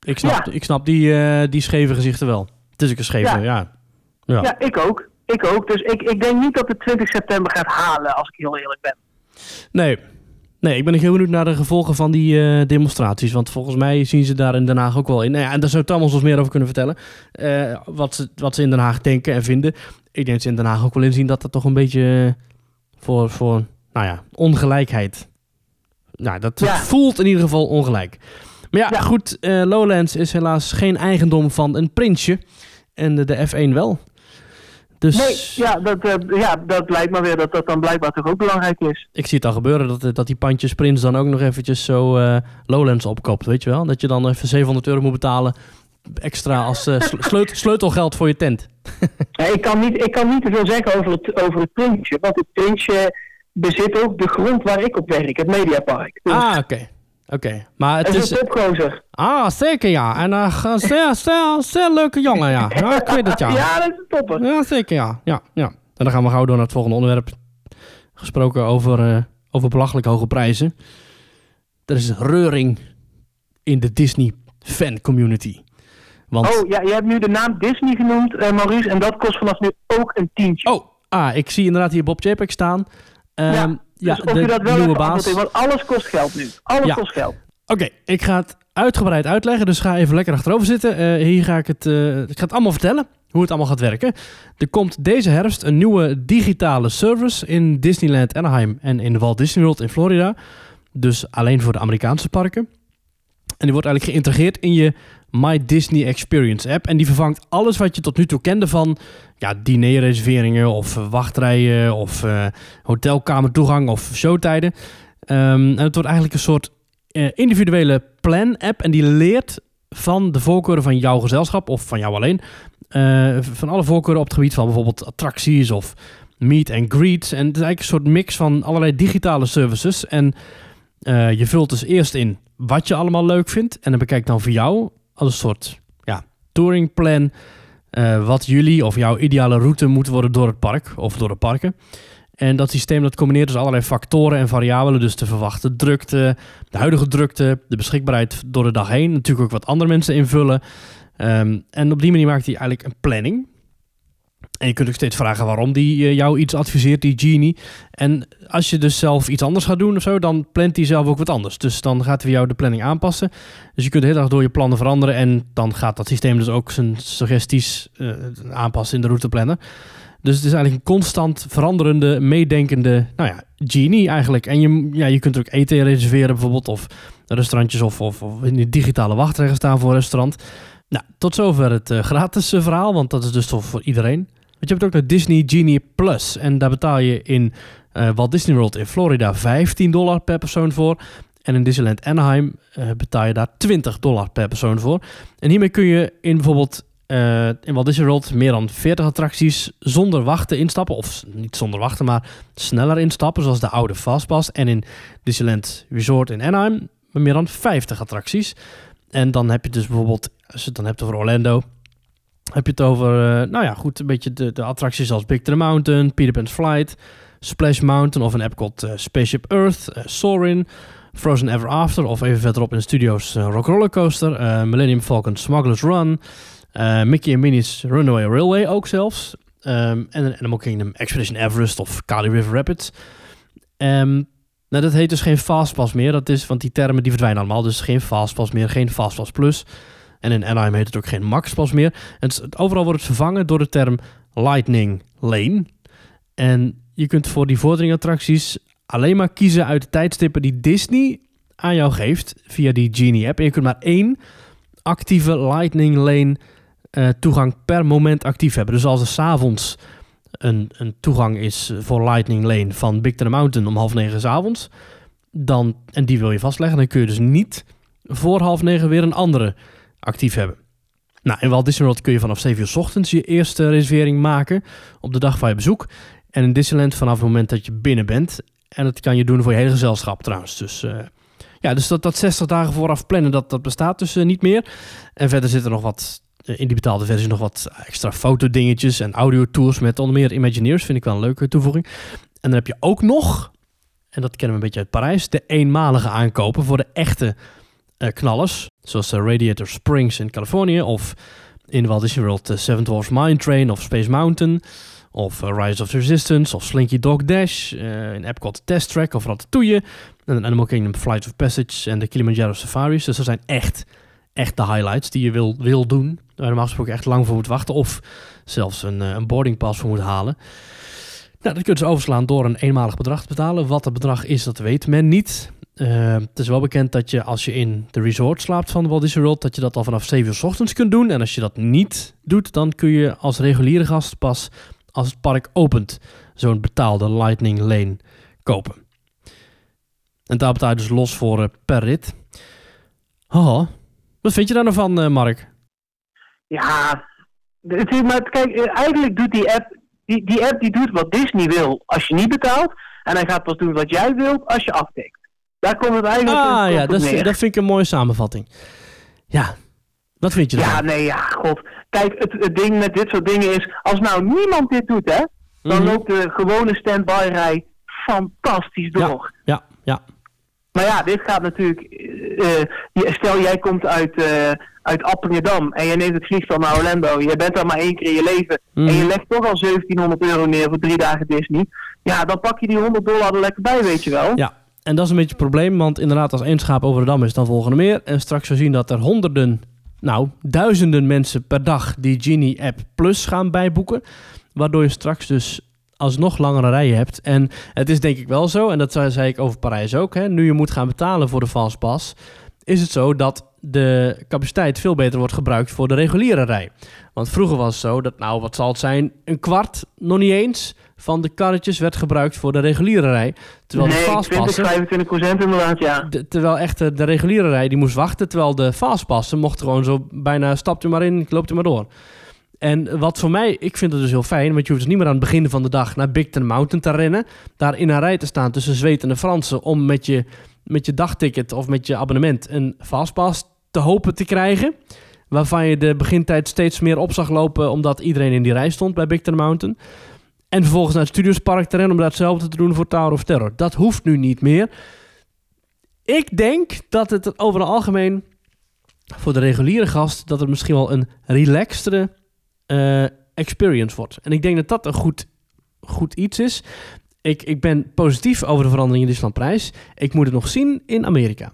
Ik snap, ja. ik snap die, uh, die scheve gezichten wel. Het is ook een scheve, ja. Ja, ja. ja ik ook. Ik ook. Dus ik, ik denk niet dat het twintig september gaat halen, als ik heel eerlijk ben. Nee. Nee, ik ben heel benieuwd naar de gevolgen van die uh, demonstraties. Want volgens mij zien ze daar in Den Haag ook wel in. Nou ja, en daar zou Thomas ons meer over kunnen vertellen. Uh, wat, ze, wat ze in Den Haag denken en vinden. Ik denk dat ze in Den Haag ook wel inzien dat dat toch een beetje voor, voor nou ja, ongelijkheid. Nou, dat ja. voelt in ieder geval ongelijk. Maar ja, ja. goed, uh, Lowlands is helaas geen eigendom van een prinsje. En de, de F één wel. Dus... Nee, ja dat, uh, ja, dat lijkt me weer dat dat dan blijkbaar toch ook belangrijk is. Ik zie het al gebeuren dat, dat die pandjesprins dan ook nog eventjes zo uh, Lowlands opkoopt, weet je wel? Dat je dan even zevenhonderd euro moet betalen extra als uh, sleutel, sleutelgeld voor je tent. Ja, ik, kan niet, ik kan niet te veel zeggen over het, over het prinsje, want het prinsje bezit ook de grond waar ik op werk, het Mediapark. Dus... Ah, oké. Okay. Oké, okay. maar het is... Een topgozer. Ah, zeker ja. En een uh, zeer, zeer, zeer leuke jongen, ja. Ja, ik weet het, ja. Ja, dat is een topper. Ja, zeker ja. Ja, ja. En dan gaan we gauw door naar het volgende onderwerp. Gesproken over, uh, over belachelijk hoge prijzen. Er is reuring in de Disney-fan-community. Want... Oh, ja, je hebt nu de naam Disney genoemd, uh, Maurice. En dat kost vanaf nu ook een tientje. Oh, ah, ik zie inderdaad hier Bob Chapek staan. Um, ja. Ja, dus of de je dat wel nieuwe baas. In, want alles kost geld nu. Alles ja. kost geld. Oké, okay, ik ga het uitgebreid uitleggen. Dus ga even lekker achterover zitten. Uh, hier ga ik het, uh, ik ga het allemaal vertellen. Hoe het allemaal gaat werken. Er komt deze herfst een nieuwe digitale service in Disneyland Anaheim en in Walt Disney World in Florida. Dus alleen voor de Amerikaanse parken. En die wordt eigenlijk geïntegreerd in je My Disney Experience app. En die vervangt alles wat je tot nu toe kende van ja, dinerreserveringen of wachtrijen of uh, hotelkamertoegang of showtijden. Um, en het wordt eigenlijk een soort uh, individuele plan-app. En die leert van de voorkeuren van jouw gezelschap of van jou alleen. Uh, van alle voorkeuren op het gebied van bijvoorbeeld attracties of meet and greets. En het is eigenlijk een soort mix van allerlei digitale services. En uh, je vult dus eerst in wat je allemaal leuk vindt. En dan bekijkt dan voor jou als een soort ja, touringplan uh, wat jullie of jouw ideale route moet worden door het park of door de parken. En dat systeem dat combineert dus allerlei factoren en variabelen. Dus de verwachte drukte, de huidige drukte, de beschikbaarheid door de dag heen. Natuurlijk ook wat andere mensen invullen. Um, en op die manier maakt hij eigenlijk een planning. En je kunt ook steeds vragen waarom die jou iets adviseert, die Genie. En als je dus zelf iets anders gaat doen of zo, dan plant hij zelf ook wat anders. Dus dan gaat hij jou de planning aanpassen. Dus je kunt de hele dag door je plannen veranderen. En dan gaat dat systeem dus ook zijn suggesties uh, aanpassen in de routeplanner. Dus het is eigenlijk een constant veranderende, meedenkende nou ja, Genie eigenlijk. En je, ja, je kunt er ook eten reserveren bijvoorbeeld. Of restaurantjes of, of, of in de digitale wachtrij staan voor een restaurant. Nou, tot zover het uh, gratis uh, verhaal. Want dat is dus toch voor iedereen. Want je hebt ook nog Disney Genie Plus. En daar betaal je in uh, Walt Disney World in Florida vijftien dollar per persoon voor. En in Disneyland Anaheim uh, betaal je daar twintig dollar per persoon voor. En hiermee kun je in bijvoorbeeld uh, in Walt Disney World meer dan veertig attracties zonder wachten instappen. Of niet zonder wachten, maar sneller instappen. Zoals de oude Fastpass. En in Disneyland Resort in Anaheim meer dan vijftig attracties. En dan heb je dus bijvoorbeeld, als je het dan hebt over Orlando, heb je het over, uh, nou ja, goed, een beetje de, de attracties als Big Thunder Mountain, Peter Pan's Flight, Splash Mountain of een Epcot uh, Spaceship Earth, uh, Soarin', Frozen Ever After of even verderop in de studio's uh, Rock Roller Coaster, uh, Millennium Falcon Smuggler's Run, uh, Mickey en Minnie's Runaway Railway ook zelfs, um, en Animal Kingdom Expedition Everest of Kali River Rapids. Um, nou, dat heet dus geen Fastpass meer, dat is, want die termen die verdwijnen allemaal, dus geen Fastpass meer, geen Fastpass Plus. En in Anaheim heet het ook geen Maxpas meer. Het, overal wordt het vervangen door de term Lightning Lane. En je kunt voor die vorderingattracties alleen maar kiezen uit de tijdstippen die Disney aan jou geeft via die Genie-app. En je kunt maar één actieve Lightning Lane uh, toegang per moment actief hebben. Dus als er 's avonds een, een toegang is voor Lightning Lane van Big Thunder Mountain om half negen 's avonds, dan, en die wil je vastleggen, dan kun je dus niet voor half negen weer een andere actief hebben. Nou, in Walt Disney World kun je vanaf zeven uur 's ochtends je eerste reservering maken op de dag van je bezoek. En in Disneyland vanaf het moment dat je binnen bent. En dat kan je doen voor je hele gezelschap trouwens. Dus, uh, ja, dus dat, dat zestig dagen vooraf plannen, dat, dat bestaat dus uh, niet meer. En verder zitten nog wat, uh, in die betaalde versie nog wat extra fotodingetjes en audiotours met onder meer Imagineers. Vind ik wel een leuke toevoeging. En dan heb je ook nog, en dat kennen we een beetje uit Parijs, de eenmalige aankopen voor de echte Uh, knallers, zoals uh, Radiator Springs in Californië of in Walt Disney World uh, Seven Dwarfs Mine Train of Space Mountain of uh, Rise of Resistance of Slinky Dog Dash, uh, in Epcot Test Track of Ratatouille en Animal Kingdom Flight of Passage en de Kilimanjaro Safaris. Dus dat zijn echt, echt de highlights die je wil, wil doen, waar je normaal gesproken echt lang voor moet wachten of zelfs een, uh, een boarding pass voor moet halen. Nou, dat kun je dus overslaan door een eenmalig bedrag te betalen. Wat dat bedrag is, dat weet men niet. Uh, het is wel bekend dat je als je in de resort slaapt van Walt Disney World, dat je dat al vanaf zeven uur 's ochtends kunt doen. En als je dat niet doet, dan kun je als reguliere gast pas als het park opent zo'n betaalde Lightning Lane kopen. En daar betaal je dus los voor uh, per rit. Haha, wat vind je daar nou van, uh, Mark? Ja, maar kijk, eigenlijk doet die app, die, die app die doet wat Disney wil als je niet betaalt. En hij gaat pas doen wat jij wilt als je afdekt. Daar komt het eigenlijk ah, op ja, dat, neer. Dat vind ik een mooie samenvatting. Ja, wat vind je dan? Ja, nee, ja, god. Kijk, het, het ding met dit soort dingen is, als nou niemand dit doet, hè, dan mm-hmm. loopt de gewone standby-rij fantastisch door. Ja, ja, ja. Maar ja, dit gaat natuurlijk, uh, stel jij komt uit, uh, uit Appingedam en jij neemt het vliegtuig naar Orlando. Jij bent daar maar één keer in je leven mm. en je legt toch al zeventienhonderd euro neer voor drie dagen Disney. Ja, dan pak je die honderd dollar er lekker bij, weet je wel. Ja. En dat is een beetje het probleem, want inderdaad als één schaap over de dam is, dan volgen er meer. En straks zullen we zien dat er honderden, nou duizenden mensen per dag die Genie App Plus gaan bijboeken. Waardoor je straks dus alsnog langere rijen hebt. En het is denk ik wel zo, en dat zei ik over Parijs ook, hè, nu je moet gaan betalen voor de Fastpass, is het zo dat de capaciteit veel beter wordt gebruikt voor de reguliere rij. Want vroeger was het zo dat, nou, wat zal het zijn, een kwart, nog niet eens, van de karretjes werd gebruikt voor de reguliere rij. Terwijl nee, de fastpassen, twintig, vijfentwintig procent inderdaad, ja. De, terwijl echt de, de reguliere rij die moest wachten, terwijl de fastpassen mochten gewoon zo bijna, stap er maar in, loop er maar door. En wat voor mij, ik vind het dus heel fijn, want je hoeft dus niet meer aan het begin van de dag naar Big Thunder Mountain te rennen, daar in een rij te staan tussen zwetende Fransen om met je, met je dagticket of met je abonnement een fastpass te hopen te krijgen, waarvan je de begintijd steeds meer op zag lopen omdat iedereen in die rij stond bij Big Thunder Mountain. En vervolgens naar het Studiospark te rennen om datzelfde te doen voor Tower of Terror. Dat hoeft nu niet meer. Ik denk dat het over het algemeen voor de reguliere gast dat het misschien wel een relaxtere Uh, experience wordt. En ik denk dat dat een goed, goed iets is. Ik, ik ben positief over de verandering in de Disneylandprijs. Ik moet het nog zien in Amerika.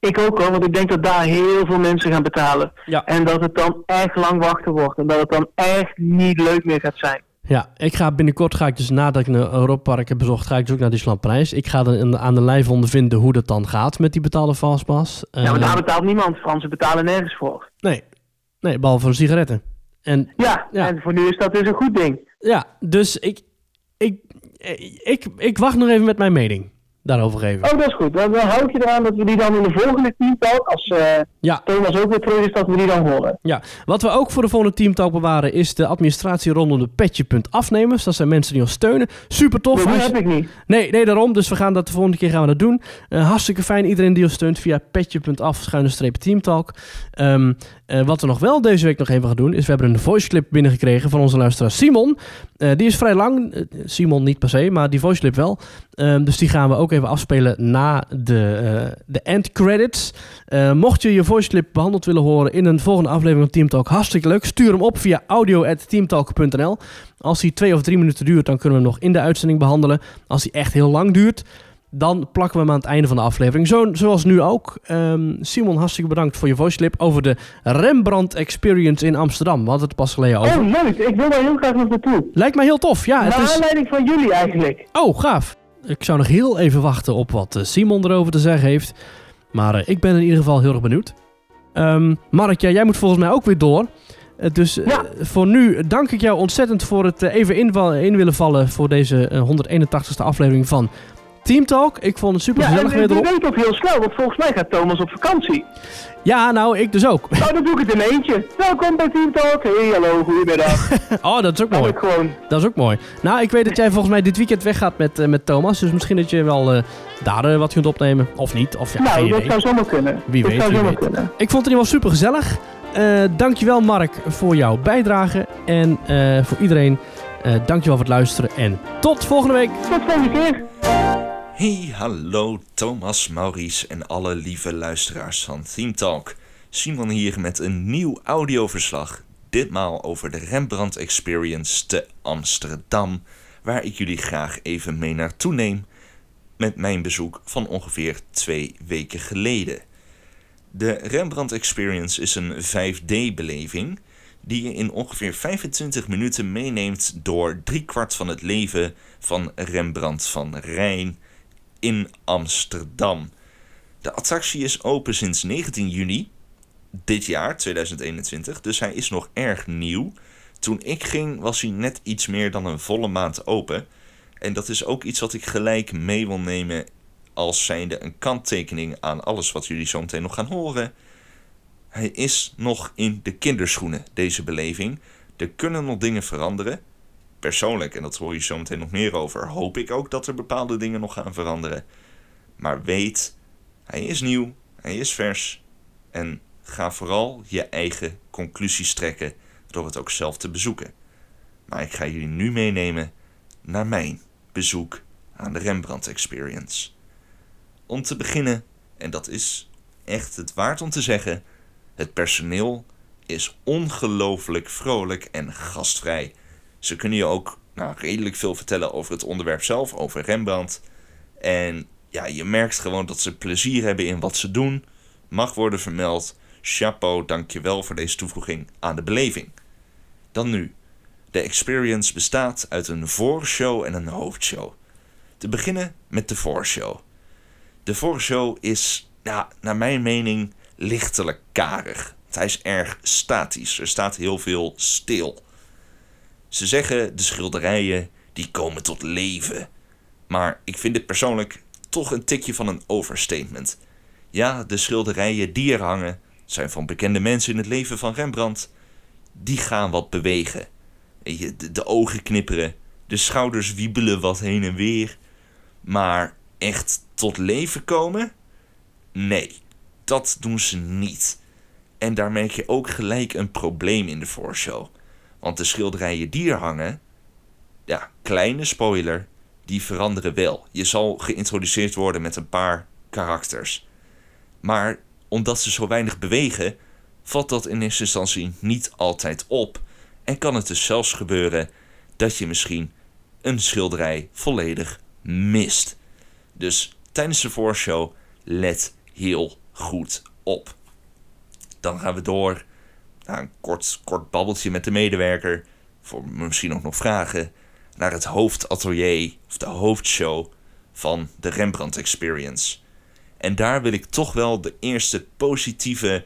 Ik ook hoor, want ik denk dat daar heel veel mensen gaan betalen. Ja. En dat het dan echt lang wachten wordt. En dat het dan echt niet leuk meer gaat zijn. Ja, ik ga binnenkort, ga ik dus nadat ik een Europa Park heb bezocht, ga ik dus ook naar Disneylandprijs. Ik ga er aan de lijf ondervinden hoe dat dan gaat met die betaalde fastpass. Ja, maar daar betaalt niemand. Fransen betalen nergens voor. Nee, nee, behalve voor sigaretten. En, ja, ja, en voor nu is dat dus een goed ding. Ja, dus ik, ik, ik, ik, ik wacht nog even met mijn mening daarover geven. Oh, dat is goed. Dan, dan houd je eraan dat we die dan in de volgende teamtalk, als uh, ja. Thomas ook weer terug is, dat we die dan horen. Ja, wat we ook voor de volgende teamtalk bewaren is de administratie rondom de petje punt afnemers. Dat zijn mensen die ons steunen. Super tof. Nee, dat heb ik niet. Nee, nee, daarom. Dus we gaan dat de volgende keer gaan we dat doen. Uh, hartstikke fijn. Iedereen die ons steunt via petje punt af schuine streep teamtalk. Um, uh, wat we nog wel deze week nog even gaan doen is, we hebben een voice clip binnengekregen van onze luisteraar Simon. Uh, die is vrij lang. Uh, Simon niet per se, maar die voice clip wel. Um, dus die gaan we ook even afspelen na de, uh, de end credits. Uh, mocht je je voiceclip behandeld willen horen in een volgende aflevering van Teamtalk, hartstikke leuk. Stuur hem op via audio at teamtalk punt n l. Als hij twee of drie minuten duurt, dan kunnen we hem nog in de uitzending behandelen. Als hij echt heel lang duurt, dan plakken we hem aan het einde van de aflevering. Zo, zoals nu ook. Um, Simon, hartstikke bedankt voor je voiceclip over de Rembrandt Experience in Amsterdam. We hadden het pas geleden over. Oh, leuk. Ik wil daar heel graag nog naartoe. Lijkt mij heel tof. Ja, naar is... aanleiding van jullie eigenlijk. Oh, gaaf. Ik zou nog heel even wachten op wat Simon erover te zeggen heeft. Maar uh, ik ben in ieder geval heel erg benieuwd. Um, Mark, ja, jij moet volgens mij ook weer door. Uh, dus uh, ja. Voor nu dank ik jou ontzettend voor het uh, even inval- in willen vallen voor deze uh, honderdeenentachtigste aflevering van Teamtalk. Ik vond het super gezellig. Ja, en, en, weer ik weet ook heel snel, want volgens mij gaat Thomas op vakantie. Ja, nou, ik dus ook. Nou, dan doe ik het in eentje. Welkom bij Teamtalk. Hey, hallo, goedemiddag. Oh, dat is ook mooi. Dat, gewoon... dat is ook mooi. Nou, ik weet dat jij volgens mij dit weekend weggaat met, uh, met Thomas. Dus misschien dat je wel uh, daar uh, wat kunt opnemen. Of niet. Of, ja, nou, dat idee. Zou zomaar kunnen. Wie dat weet, zou wie weet. Kunnen. Ik vond het in ieder geval super gezellig. Uh, dankjewel, Mark, voor jouw bijdrage. En uh, voor iedereen, uh, dankjewel voor het luisteren. En tot volgende week. Tot volgende keer. Hey, hallo Thomas, Maurice en alle lieve luisteraars van Theme Talk. Simon hier met een nieuw audioverslag, ditmaal over de Rembrandt Experience te Amsterdam, waar ik jullie graag even mee naartoe neem met mijn bezoek van ongeveer twee weken geleden. De Rembrandt Experience is een vijf D-beleving die je in ongeveer vijfentwintig minuten meeneemt door driekwart van het leven van Rembrandt van Rijn in Amsterdam. De attractie is open sinds negentien juni dit jaar, tweeduizend eenentwintig, dus hij is nog erg nieuw. Toen ik ging was hij net iets meer dan een volle maand open. En dat is ook iets wat ik gelijk mee wil nemen als zijnde een kanttekening aan alles wat jullie zo meteen nog gaan horen. Hij is nog in de kinderschoenen, deze beleving. Er kunnen nog dingen veranderen. Persoonlijk, en dat hoor je zo meteen nog meer over, hoop ik ook dat er bepaalde dingen nog gaan veranderen. Maar weet, hij is nieuw, hij is vers. En ga vooral je eigen conclusies trekken door het ook zelf te bezoeken. Maar ik ga jullie nu meenemen naar mijn bezoek aan de Rembrandt Experience. Om te beginnen, en dat is echt het waard om te zeggen, het personeel is ongelooflijk vrolijk en gastvrij. Ze kunnen je ook nou, redelijk veel vertellen over het onderwerp zelf, over Rembrandt. En ja, je merkt gewoon dat ze plezier hebben in wat ze doen. Mag worden vermeld. Chapeau, dankjewel voor deze toevoeging aan de beleving. Dan nu. De experience bestaat uit een voorshow en een hoofdshow. Te beginnen met de voorshow. De voorshow is, nou, naar mijn mening, lichtelijk karig. Hij is erg statisch. Er staat heel veel stil. Ze zeggen de schilderijen die komen tot leven. Maar ik vind dit persoonlijk toch een tikje van een overstatement. Ja, de schilderijen die er hangen zijn van bekende mensen in het leven van Rembrandt. Die gaan wat bewegen. De, de ogen knipperen. De schouders wiebelen wat heen en weer. Maar echt tot leven komen? Nee, dat doen ze niet. En daar merk je ook gelijk een probleem in de voorshow. Want de schilderijen die er hangen, ja, kleine spoiler, die veranderen wel. Je zal geïntroduceerd worden met een paar karakters. Maar omdat ze zo weinig bewegen, valt dat in eerste instantie niet altijd op. En kan het dus zelfs gebeuren dat je misschien een schilderij volledig mist. Dus tijdens de voorshow let heel goed op. Dan gaan we door naar een kort, kort babbeltje met de medewerker. Voor misschien ook nog vragen. Naar het hoofdatelier of de hoofdshow van de Rembrandt Experience. En daar wil ik toch wel de eerste positieve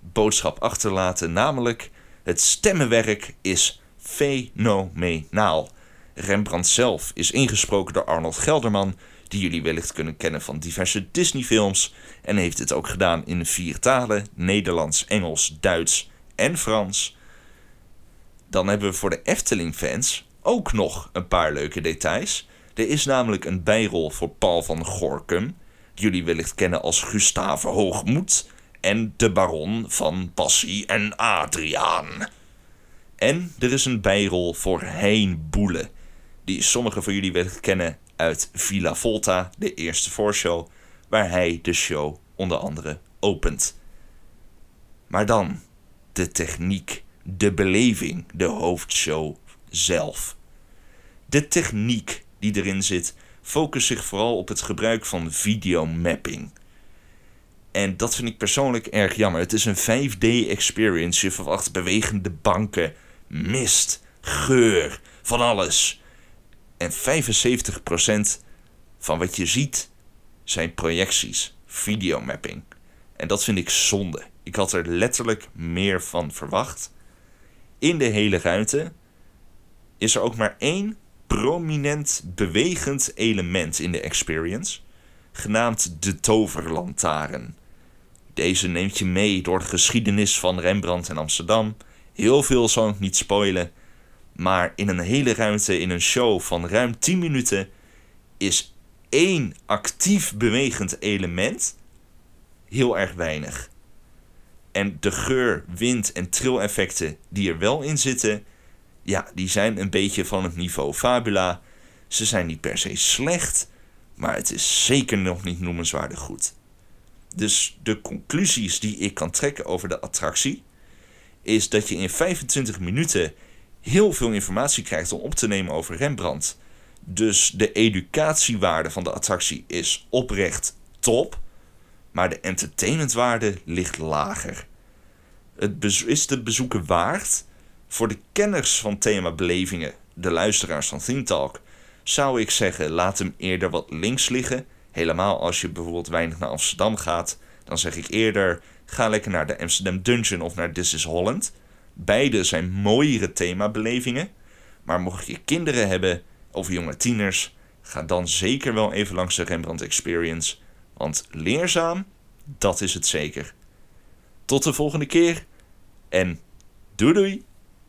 boodschap achterlaten. Namelijk, het stemmenwerk is fenomenaal. Rembrandt zelf is ingesproken door Arnold Gelderman, die jullie wellicht kunnen kennen van diverse Disney-films, en heeft dit ook gedaan in vier talen: Nederlands, Engels, Duits en Frans. Dan hebben we voor de Efteling-fans ook nog een paar leuke details. Er is namelijk een bijrol voor Paul van Gorkum, die jullie wellicht kennen als Gustave Hoogmoed en de baron van Bassie en Adriaan. En er is een bijrol voor Hein Boele, die sommigen van jullie wellicht kennen uit Villa Volta, de eerste voorshow, waar hij de show onder andere opent. Maar dan de techniek, de beleving, de hoofdshow zelf. De techniek die erin zit focust zich vooral op het gebruik van videomapping. En dat vind ik persoonlijk erg jammer. Het is een vijf D experience. Je verwacht bewegende banken, mist, geur, van alles. En vijfenzeventig procent van wat je ziet zijn projecties, videomapping. En dat vind ik zonde. Ik had er letterlijk meer van verwacht. In de hele ruimte is er ook maar één prominent bewegend element in de experience, genaamd de toverlantaarn. Deze neemt je mee door de geschiedenis van Rembrandt en Amsterdam. Heel veel zal ik niet spoilen. Maar in een hele ruimte, in een show van ruim tien minuten... is één actief bewegend element heel erg weinig. En de geur, wind en trilleffecten die er wel in zitten, ja, die zijn een beetje van het niveau Fabula. Ze zijn niet per se slecht, maar het is zeker nog niet noemenswaardig goed. Dus de conclusies die ik kan trekken over de attractie is dat je in vijfentwintig minuten... heel veel informatie krijgt om op te nemen over Rembrandt. Dus de educatiewaarde van de attractie is oprecht top, maar de entertainmentwaarde ligt lager. Het is de bezoeken waard. Voor de kenners van themabelevingen, de luisteraars van Theme Talk, zou ik zeggen, laat hem eerder wat links liggen. Helemaal als je bijvoorbeeld weinig naar Amsterdam gaat, dan zeg ik eerder, ga lekker naar de Amsterdam Dungeon of naar This is Holland. Beide zijn mooiere themabelevingen, maar mocht je kinderen hebben of jonge tieners, ga dan zeker wel even langs de Rembrandt Experience, want leerzaam, dat is het zeker. Tot de volgende keer en doei doei!